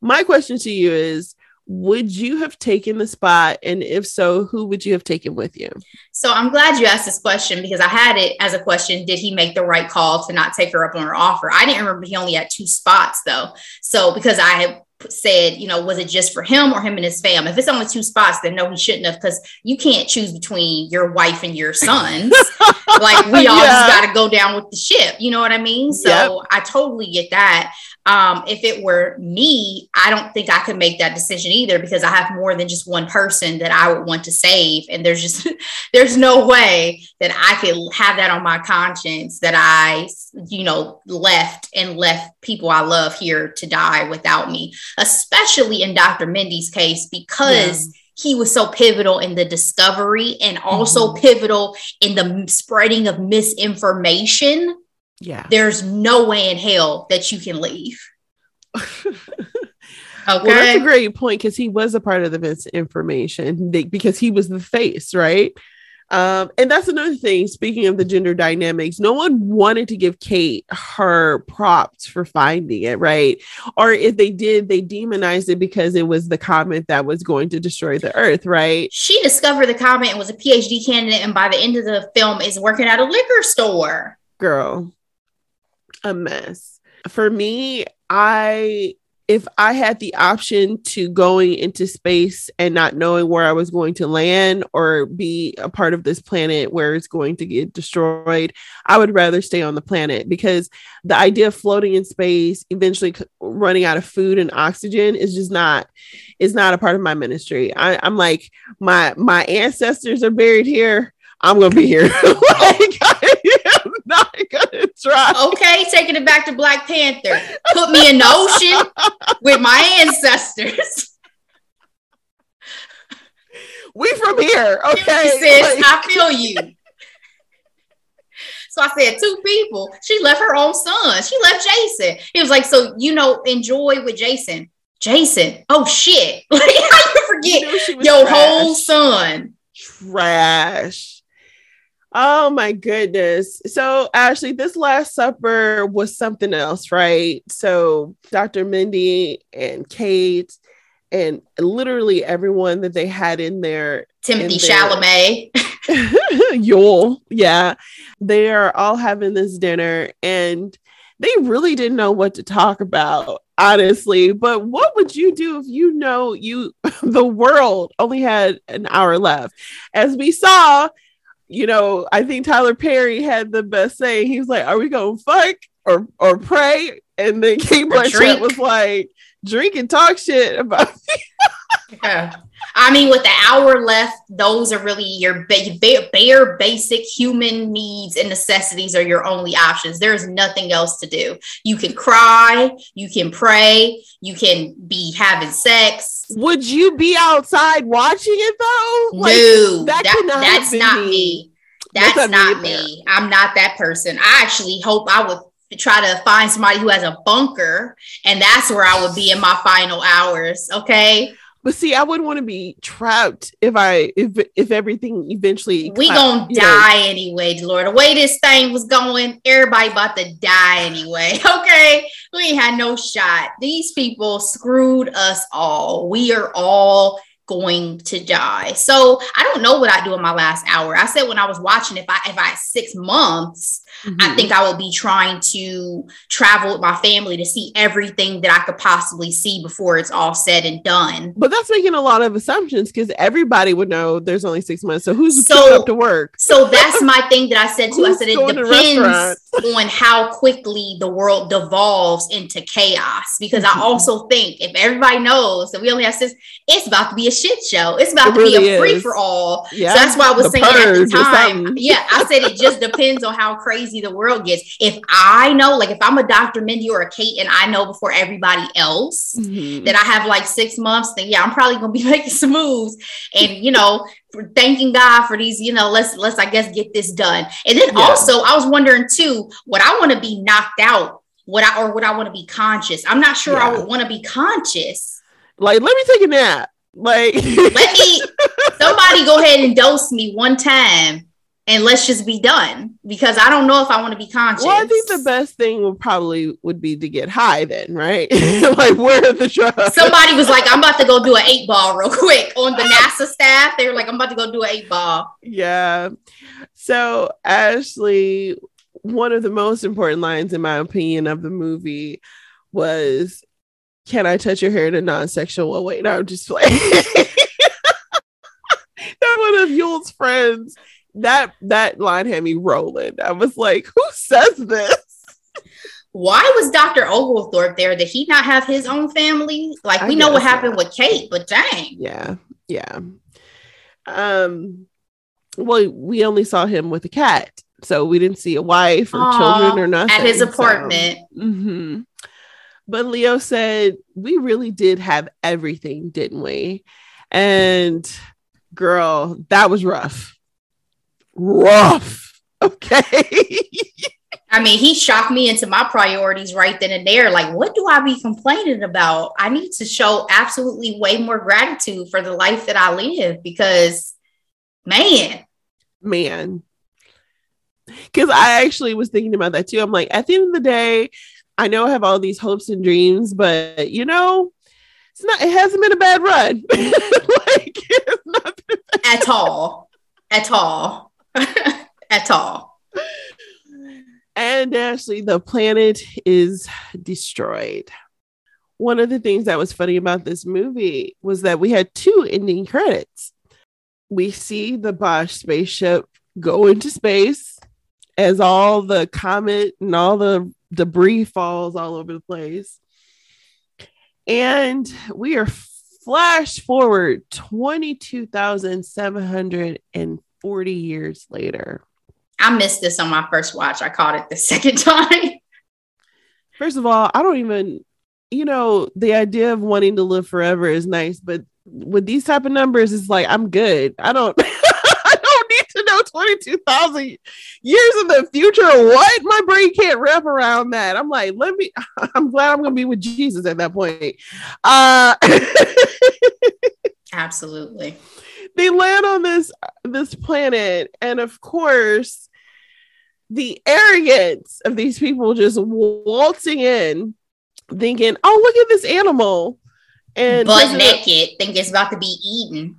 My question to you is, would you have taken the spot? And if so, who would you have taken with you? So I'm glad you asked this question, because I had it as a question. Did he make the right call to not take her up on her offer? I didn't remember he only had two spots, though. So because I had said, you know, was it just for him or him and his fam? If it's only two spots, then no, he shouldn't have, because you can't choose between your wife and your sons. Like, we all yeah. just got to go down with the ship. You know what I mean? So yep. I totally get that. Um, if it were me, I don't think I could make that decision either, because I have more than just one person that I would want to save. And there's just, there's no way that I could have that on my conscience that I, you know, left and left people I love here to die without me, especially in Doctor Mindy's case, because yeah. he was so pivotal in the discovery and also mm-hmm. pivotal in the spreading of misinformation. Yeah. There's no way in hell that you can leave. Okay. Well, that's a great point, because he was a part of the misinformation, because he was the face, right? Um, and that's another thing. Speaking of the gender dynamics, no one wanted to give Cate her props for finding it, right? Or if they did, they demonized it because it was the comet that was going to destroy the earth, right? She discovered the comet and was a PhD candidate, and by the end of the film is working at a liquor store. Girl. A mess. For me, I, if I had the option to going into space and not knowing where I was going to land or be a part of this planet where it's going to get destroyed, I would rather stay on the planet, because the idea of floating in space, eventually running out of food and oxygen, is just not, is not a part of my ministry. I, I'm like, my, my ancestors are buried here. I'm going to be here. Like, not gonna try. Okay, taking it back to Black Panther. Put me in the ocean with my ancestors. We from here, okay? She says, like, I feel you. So I said, two people. She left her own son. She left Jason. He was like, so, you know, enjoy with Jason. Jason, oh shit! Like, how you forget you your trash. Whole son? Trash. Oh, my goodness. So, Ashley, this Last Supper was something else, right? So Doctor Mindy and Cate and literally everyone that they had in there. Timothy in Chalamet. Yul. Yeah. They are all having this dinner, and they really didn't know what to talk about, honestly. But what would you do if you know you the world only had an hour left? As we saw, you know, I think Tyler Perry had the best saying. He was like, are we going to fuck or or pray? And then Cate Blanchett was like, drink and talk shit about me. Yeah. I mean, with the hour left, those are really your ba- bare, bare basic human needs and necessities are your only options. There's nothing else to do. You can cry. You can pray. You can be having sex. Would you be outside watching it, though? Like, no, that that, that's not me. me. That's, that's not me. me. I'm not that person. I actually hope I would try to find somebody who has a bunker, and that's where I would be in my final hours. Okay. But see, I wouldn't want to be trapped if I if if everything eventually we gonna die know. anyway, Lord. The way this thing was going, everybody about to die anyway. Okay, we ain't had no shot. These people screwed us all. We are all going to die. So I don't know what I do in my last hour. I said when I was watching, if I if I had six months, mm-hmm. I think I would be trying to travel with my family to see everything that I could possibly see before it's all said and done. But that's making a lot of assumptions, because everybody would know there's only six months. So who's so, going up to work? So that's my thing that I said too. I said it depends on how quickly the world devolves into chaos, because mm-hmm. I also think if everybody knows that we only have six, it's about to be a shit show. It's about it to really be a free for all. Yeah. So that's why I was the saying at the time. Yeah, I said it just depends on how crazy the world gets. If I know, like if I'm a Doctor Mindy or a Cate and I know before everybody else mm-hmm. that I have like six months, then yeah, I'm probably gonna be making some moves and, you know, thanking God for these, you know, let's let's I guess get this done. And then yeah. also I was wondering too, would I want to be knocked out? Would I or would I want to be conscious? I'm not sure yeah. I would want to be conscious. Like, let me take a nap. Like, let me somebody go ahead and dose me one time and let's just be done, because I don't know if I want to be conscious. Well, I think the best thing would probably would be to get high then, right? Like, where are the drugs? Somebody was like, I'm about to go do an eight ball real quick on the NASA staff. They were like, I'm about to go do an eight ball. Yeah. So, Ashley, one of the most important lines, in my opinion, of the movie was, can I touch your hair in a non-sexual way? Well, wait, no, I'm just playing. That one of Yule's friends. That that line had me rolling. I was like, who says this? Why was Doctor Oglethorpe there? Did he not have his own family? Like, we know what happened with Cate, but dang. Yeah, yeah. Um, well, we only saw him with a cat, so we didn't see a wife or Aww, children or nothing. At his apartment. So, mm-hmm. But Leo said, we really did have everything, didn't we? And girl, that was rough. rough okay I mean, he shocked me into my priorities right then and there. Like, what do I be complaining about? I need to show absolutely way more gratitude for the life that I live, because man man because I actually was thinking about that too. I'm like, at the end of the day, I know I have all these hopes and dreams, but you know, it's not it hasn't been a bad run. Like, it's not been a bad at all At all. At all. And Ashley, the planet is destroyed. One of the things that was funny about this movie was that we had two ending credits. We see the Bosch spaceship go into space as all the comet and all the debris falls all over the place. And we are flash forward twenty-two thousand seven hundred forty years later. I missed this on my first watch. I caught it the second time. First of all, I don't even, you know, the idea of wanting to live forever is nice, but with these type of numbers, it's like, I'm good. I don't, I don't need to know twenty-two thousand years in the future. What? My brain can't wrap around that. I'm like, let me, I'm glad I'm going to be with Jesus at that point. Uh, Absolutely. They land on this this planet, and of course, the arrogance of these people just waltzing in, thinking, "Oh, look at this animal!" And butt naked, think it's about to be eaten.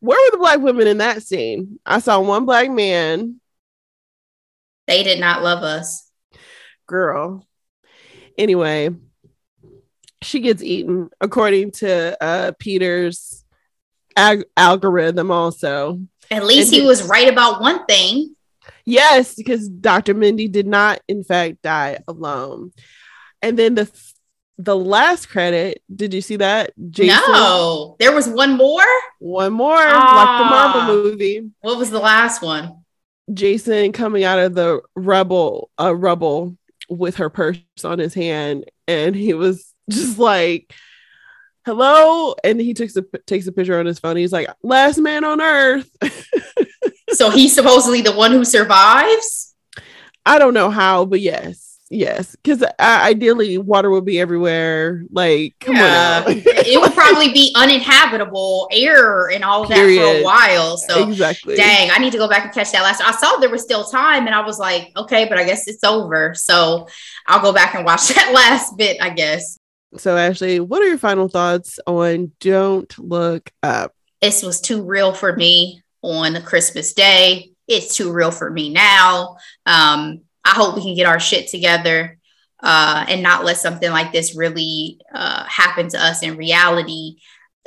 Where were the black women in that scene? I saw one black man. They did not love us, girl. Anyway. She gets eaten, according to uh, Peter's ag- algorithm also. At least and he was right about one thing. Yes, because Doctor Mindy did not, in fact, die alone. And then the th- the last credit, did you see that? Jason? No, there was one more? One more, ah, like the Marvel movie. What was the last one? Jason coming out of the rubble, uh, rubble with her purse on his hand, and he was just like, hello, and he takes a takes a picture on his phone. He's like, last man on earth. So he's supposedly the one who survives. I don't know how, but yes, yes, because uh, ideally water would be everywhere. Like, come yeah. on, it would probably be uninhabitable air and all that Period. for a while. So exactly, dang, I need to go back and catch that last. I saw there was still time, and I was like, okay, but I guess it's over. So I'll go back and watch that last bit, I guess. So, Ashley, what are your final thoughts on Don't Look Up? This was too real for me on Christmas Day. It's too real for me now. Um, I hope we can get our shit together uh, and not let something like this really uh, happen to us in reality.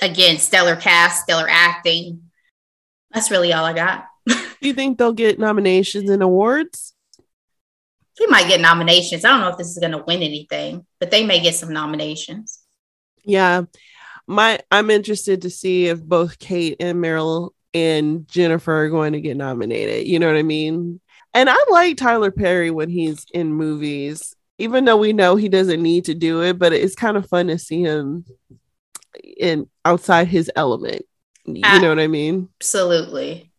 Again, stellar cast, stellar acting. That's really all I got. Do you think they'll get nominations and awards? They might get nominations. I don't know if this is going to win anything, but they may get some nominations. Yeah. My, I'm interested to see if both Cate and Meryl and Jennifer are going to get nominated. You know what I mean? And I like Tyler Perry when he's in movies, even though we know he doesn't need to do it, but it's kind of fun to see him in outside his element. You I, know what I mean? Absolutely.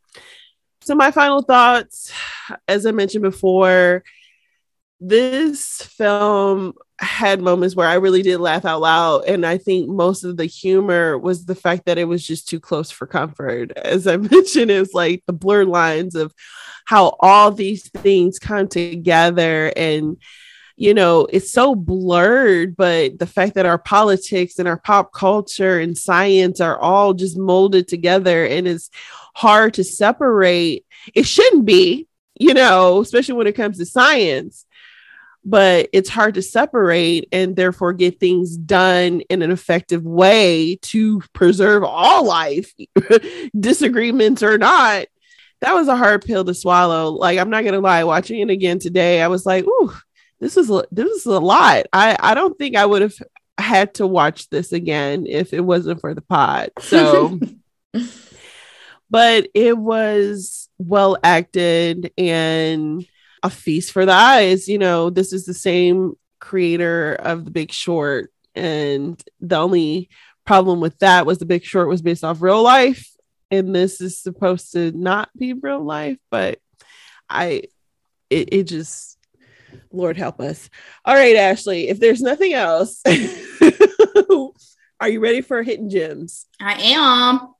So my final thoughts, as I mentioned before, this film had moments where I really did laugh out loud. And I think most of the humor was the fact that it was just too close for comfort. As I mentioned, it's like the blurred lines of how all these things come together. And, you know, it's so blurred, but the fact that our politics and our pop culture and science are all just molded together and it's hard to separate. It shouldn't be, you know, especially when it comes to science. But it's hard to separate and therefore get things done in an effective way to preserve all life, disagreements or not. That was a hard pill to swallow. Like, I'm not going to lie, watching it again today, I was like, ooh, this is, this is a lot. I, I don't think I would have had to watch this again if it wasn't for the pod. So, but it was well acted and a feast for the eyes. You know, this is the same creator of The Big Short, and the only problem with that was The Big Short was based off real life, and this is supposed to not be real life. But I, it, it just, Lord help us. All right, Ashley, if there's nothing else, are you ready for Hidden Gems? I am.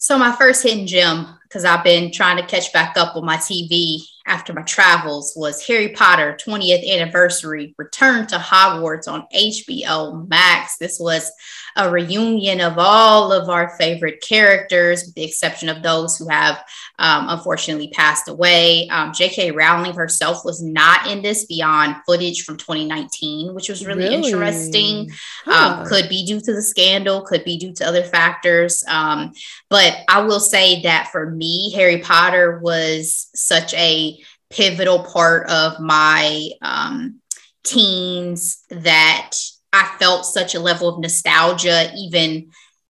So my first hidden gem, because I've been trying to catch back up on my T V after my travels, was Harry Potter twentieth Anniversary Return to Hogwarts on H B O Max. This was a reunion of all of our favorite characters, with the exception of those who have um, unfortunately passed away. Um, J K Rowling herself was not in this beyond footage from twenty nineteen, which was really, really? interesting. Huh. Um, could be due to the scandal, could be due to other factors. Um, but I will say that for me, Harry Potter was such a pivotal part of my um, teens that I felt such a level of nostalgia, even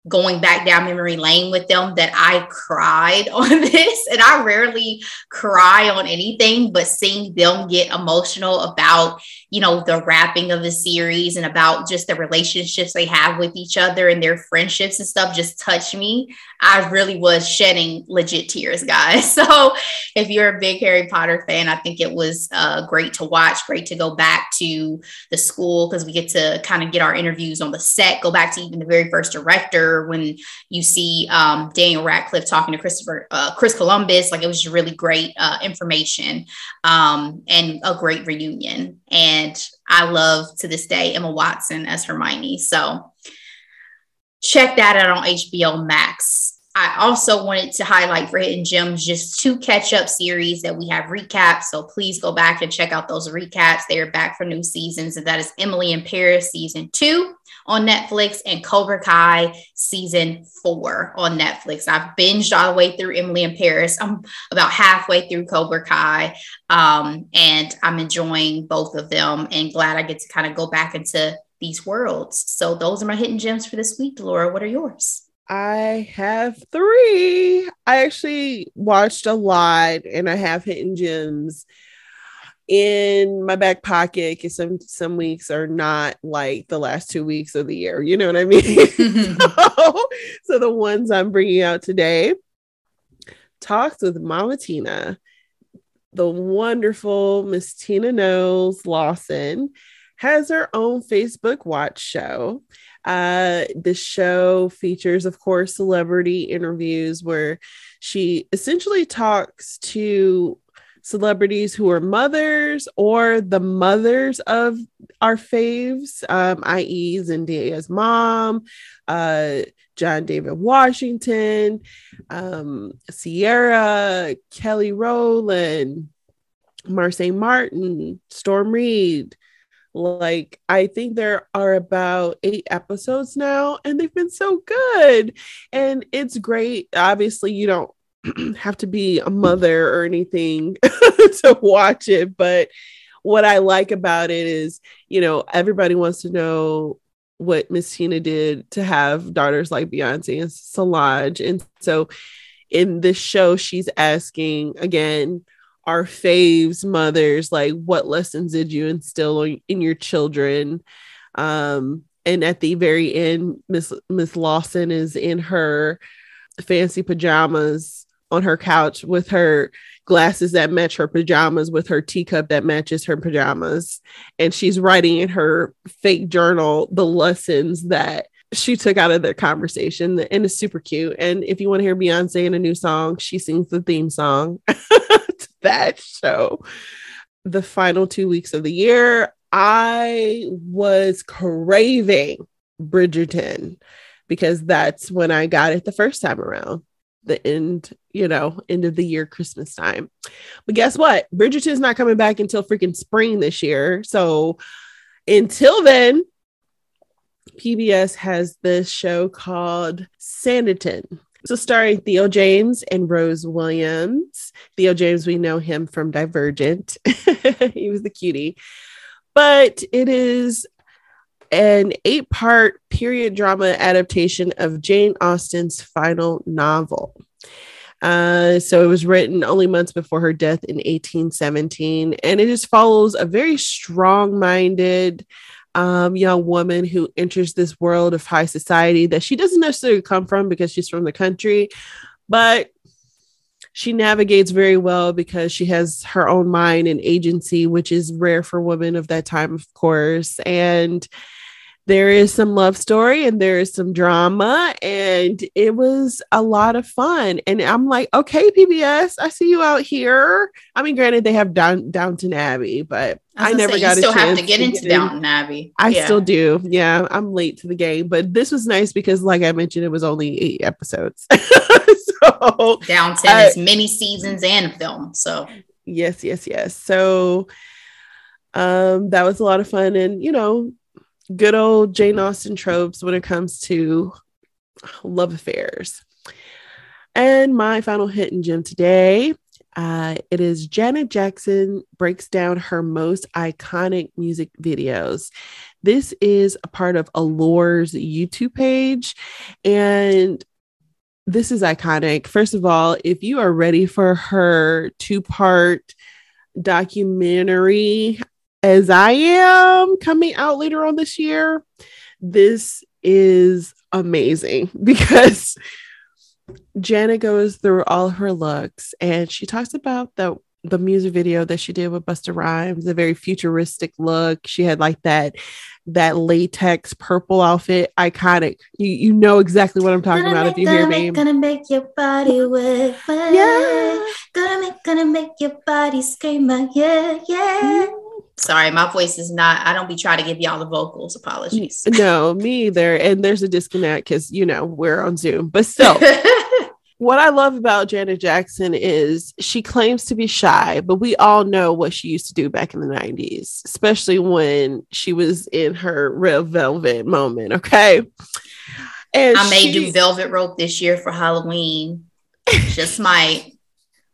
going back down memory lane with them, that I cried on this. And I rarely cry on anything, but seeing them get emotional about, you know, the wrapping of the series and about just the relationships they have with each other and their friendships and stuff just touched me. I really was shedding legit tears, guys. So if you're a big Harry Potter fan, I think it was uh, great to watch, great to go back to the school, because we get to kind of get our interviews on the set, go back to even the very first director, when you see um, Daniel Radcliffe talking to Christopher, uh, Chris Columbus. Like, it was just really great uh, information um, and a great reunion. And I love to this day Emma Watson as Hermione. So check that out on H B O Max. I also wanted to highlight for Hidden Gems just two catch-up series that we have recaps. So please go back and check out those recaps. They are back for new seasons. And that is Emily in Paris season two on Netflix and Cobra Kai season four on Netflix. I've binged all the way through Emily in Paris. I'm about halfway through Cobra Kai. Um, and I'm enjoying both of them and glad I get to kind of go back into these worlds. So those are my Hidden Gems for this week. Laura, what are yours? I have three. I actually watched a lot, and I have hidden gems in my back pocket because some, some weeks are not like the last two weeks of the year. You know what I mean? so, so the ones I'm bringing out today, Talks with Mama Tina, the wonderful Miss Tina Knowles Lawson, has her own Facebook Watch show. Uh, the show features, of course, celebrity interviews where she essentially talks to celebrities who are mothers or the mothers of our faves, um, that is. Zendaya's mom, uh, John David Washington, um, Sierra, Kelly Rowland, Marseille Martin, Storm Reid. Like, I think there are about eight episodes now, and they've been so good. And it's great. Obviously, you don't have to be a mother or anything to watch it. But what I like about it is, you know, everybody wants to know what Miss Tina did to have daughters like Beyonce and Solange. And so in this show, she's asking again, our faves mothers, like, what lessons did you instill in your children? Um, and at the very end, Miss Miss Lawson is in her fancy pajamas on her couch with her glasses that match her pajamas, with her teacup that matches her pajamas. And she's writing in her fake journal the lessons that she took out of their conversation. And it's super cute. And if you want to hear Beyonce in a new song, she sings the theme song to that show. The final two weeks of the year, I was craving Bridgerton, because that's when I got it the first time around. The end, you know, end of the year, Christmas time. But guess what? Bridgerton's not coming back until freaking spring this year. So until then, P B S has this show called Sanditon. So starring Theo James and Rose Williams. Theo James, we know him from Divergent. He was the cutie. But it is an eight-part period drama adaptation of Jane Austen's final novel. Uh, so it was written only months before her death in eighteen seventeen. And it just follows a very strong-minded um, young woman who enters this world of high society that she doesn't necessarily come from because she's from the country, but she navigates very well because she has her own mind and agency, which is rare for women of that time, of course. And there is some love story and there is some drama, and it was a lot of fun. And I'm like, okay, P B S, I see you out here. I mean, granted, they have Down- Downton Abbey, but I, I never say, got you a still chance have to get into to get Downton in. Abbey. I yeah. still do. Yeah, I'm late to the game, but this was nice because, like I mentioned, it was only eight episodes. So Downton uh, is many seasons and film. So yes, yes, yes. So um, that was a lot of fun, and you know, good old Jane Austen tropes when it comes to love affairs. And my final hit and gem today, uh, it is Janet Jackson breaks down her most iconic music videos. This is a part of Allure's YouTube page, and this is iconic. First of all, if you are ready for her two-part documentary, as I am, coming out later on this year, this is amazing because Janet goes through all her looks and she talks about the, the music video that she did with Busta Rhymes, a very futuristic look. She had like that, that latex purple outfit. Iconic. You, you know exactly what I'm talking gonna about make, if you hear me. Gonna make your body wet, wet. Yeah. Gonna make, gonna make your body scream out. Yeah, yeah. Mm-hmm. Sorry, my voice is not, I don't be trying to give y'all the vocals. Apologies. No, me either. And there's a disconnect because, you know, we're on Zoom. But still, what I love about Janet Jackson is she claims to be shy, but we all know what she used to do back in the nineties, especially when she was in her Red Velvet moment. Okay. And I may she... do Velvet Rope this year for Halloween. Just my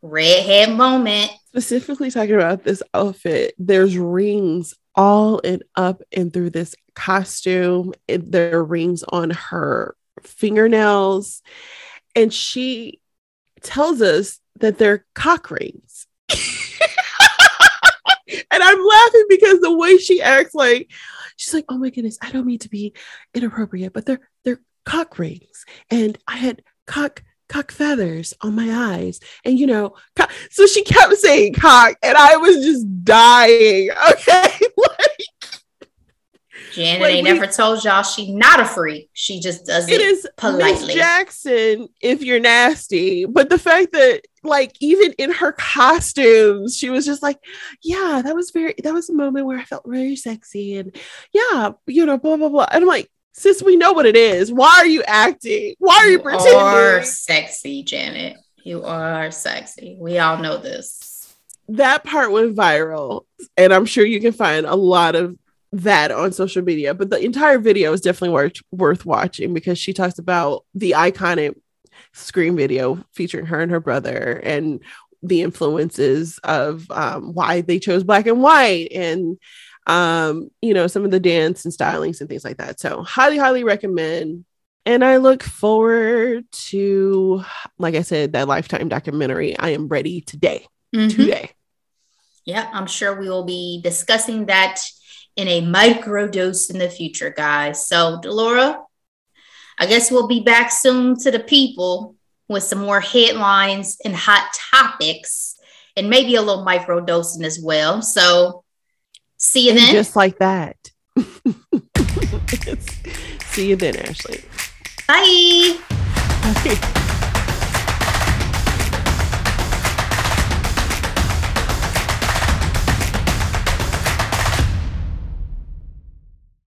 redhead moment. Specifically talking about this outfit, there's rings all and up and through this costume. And there are rings on her fingernails. And she tells us that they're cock rings. And I'm laughing because the way she acts, like, she's like, oh my goodness, I don't mean to be inappropriate, but they're, they're cock rings. And I had cock cock feathers on my eyes, and you know, cock. So she kept saying cock, and I was just dying. Okay, like, Janet like ain't we, never told y'all she's not a freak. She just does it, it is politely. Miss Jackson, if you're nasty, but the fact that, like, even in her costumes, she was just like, yeah, that was very, that was a moment where I felt really sexy, and yeah, you know, blah blah blah, and I'm like, sis, we know what it is. Why are you acting? Why are you, you pretending? You are sexy, Janet. You are sexy. We all know this. That part went viral, and I'm sure you can find a lot of that on social media. But the entire video is definitely worth worth watching because she talks about the iconic Scream video featuring her and her brother, and the influences of um, why they chose black and white, and um you know, some of the dance and stylings and things like that. So highly highly recommend, and I look forward to, like I said, that Lifetime documentary. I am ready today. Mm-hmm. Today. Yeah, I'm sure we will be discussing that in a micro dose in the future, guys. So Delora, I guess we'll be back soon to the people with some more headlines and hot topics and maybe a little micro dosing as well. So see you and then. Just like that. See you then, Ashley. Bye. Bye.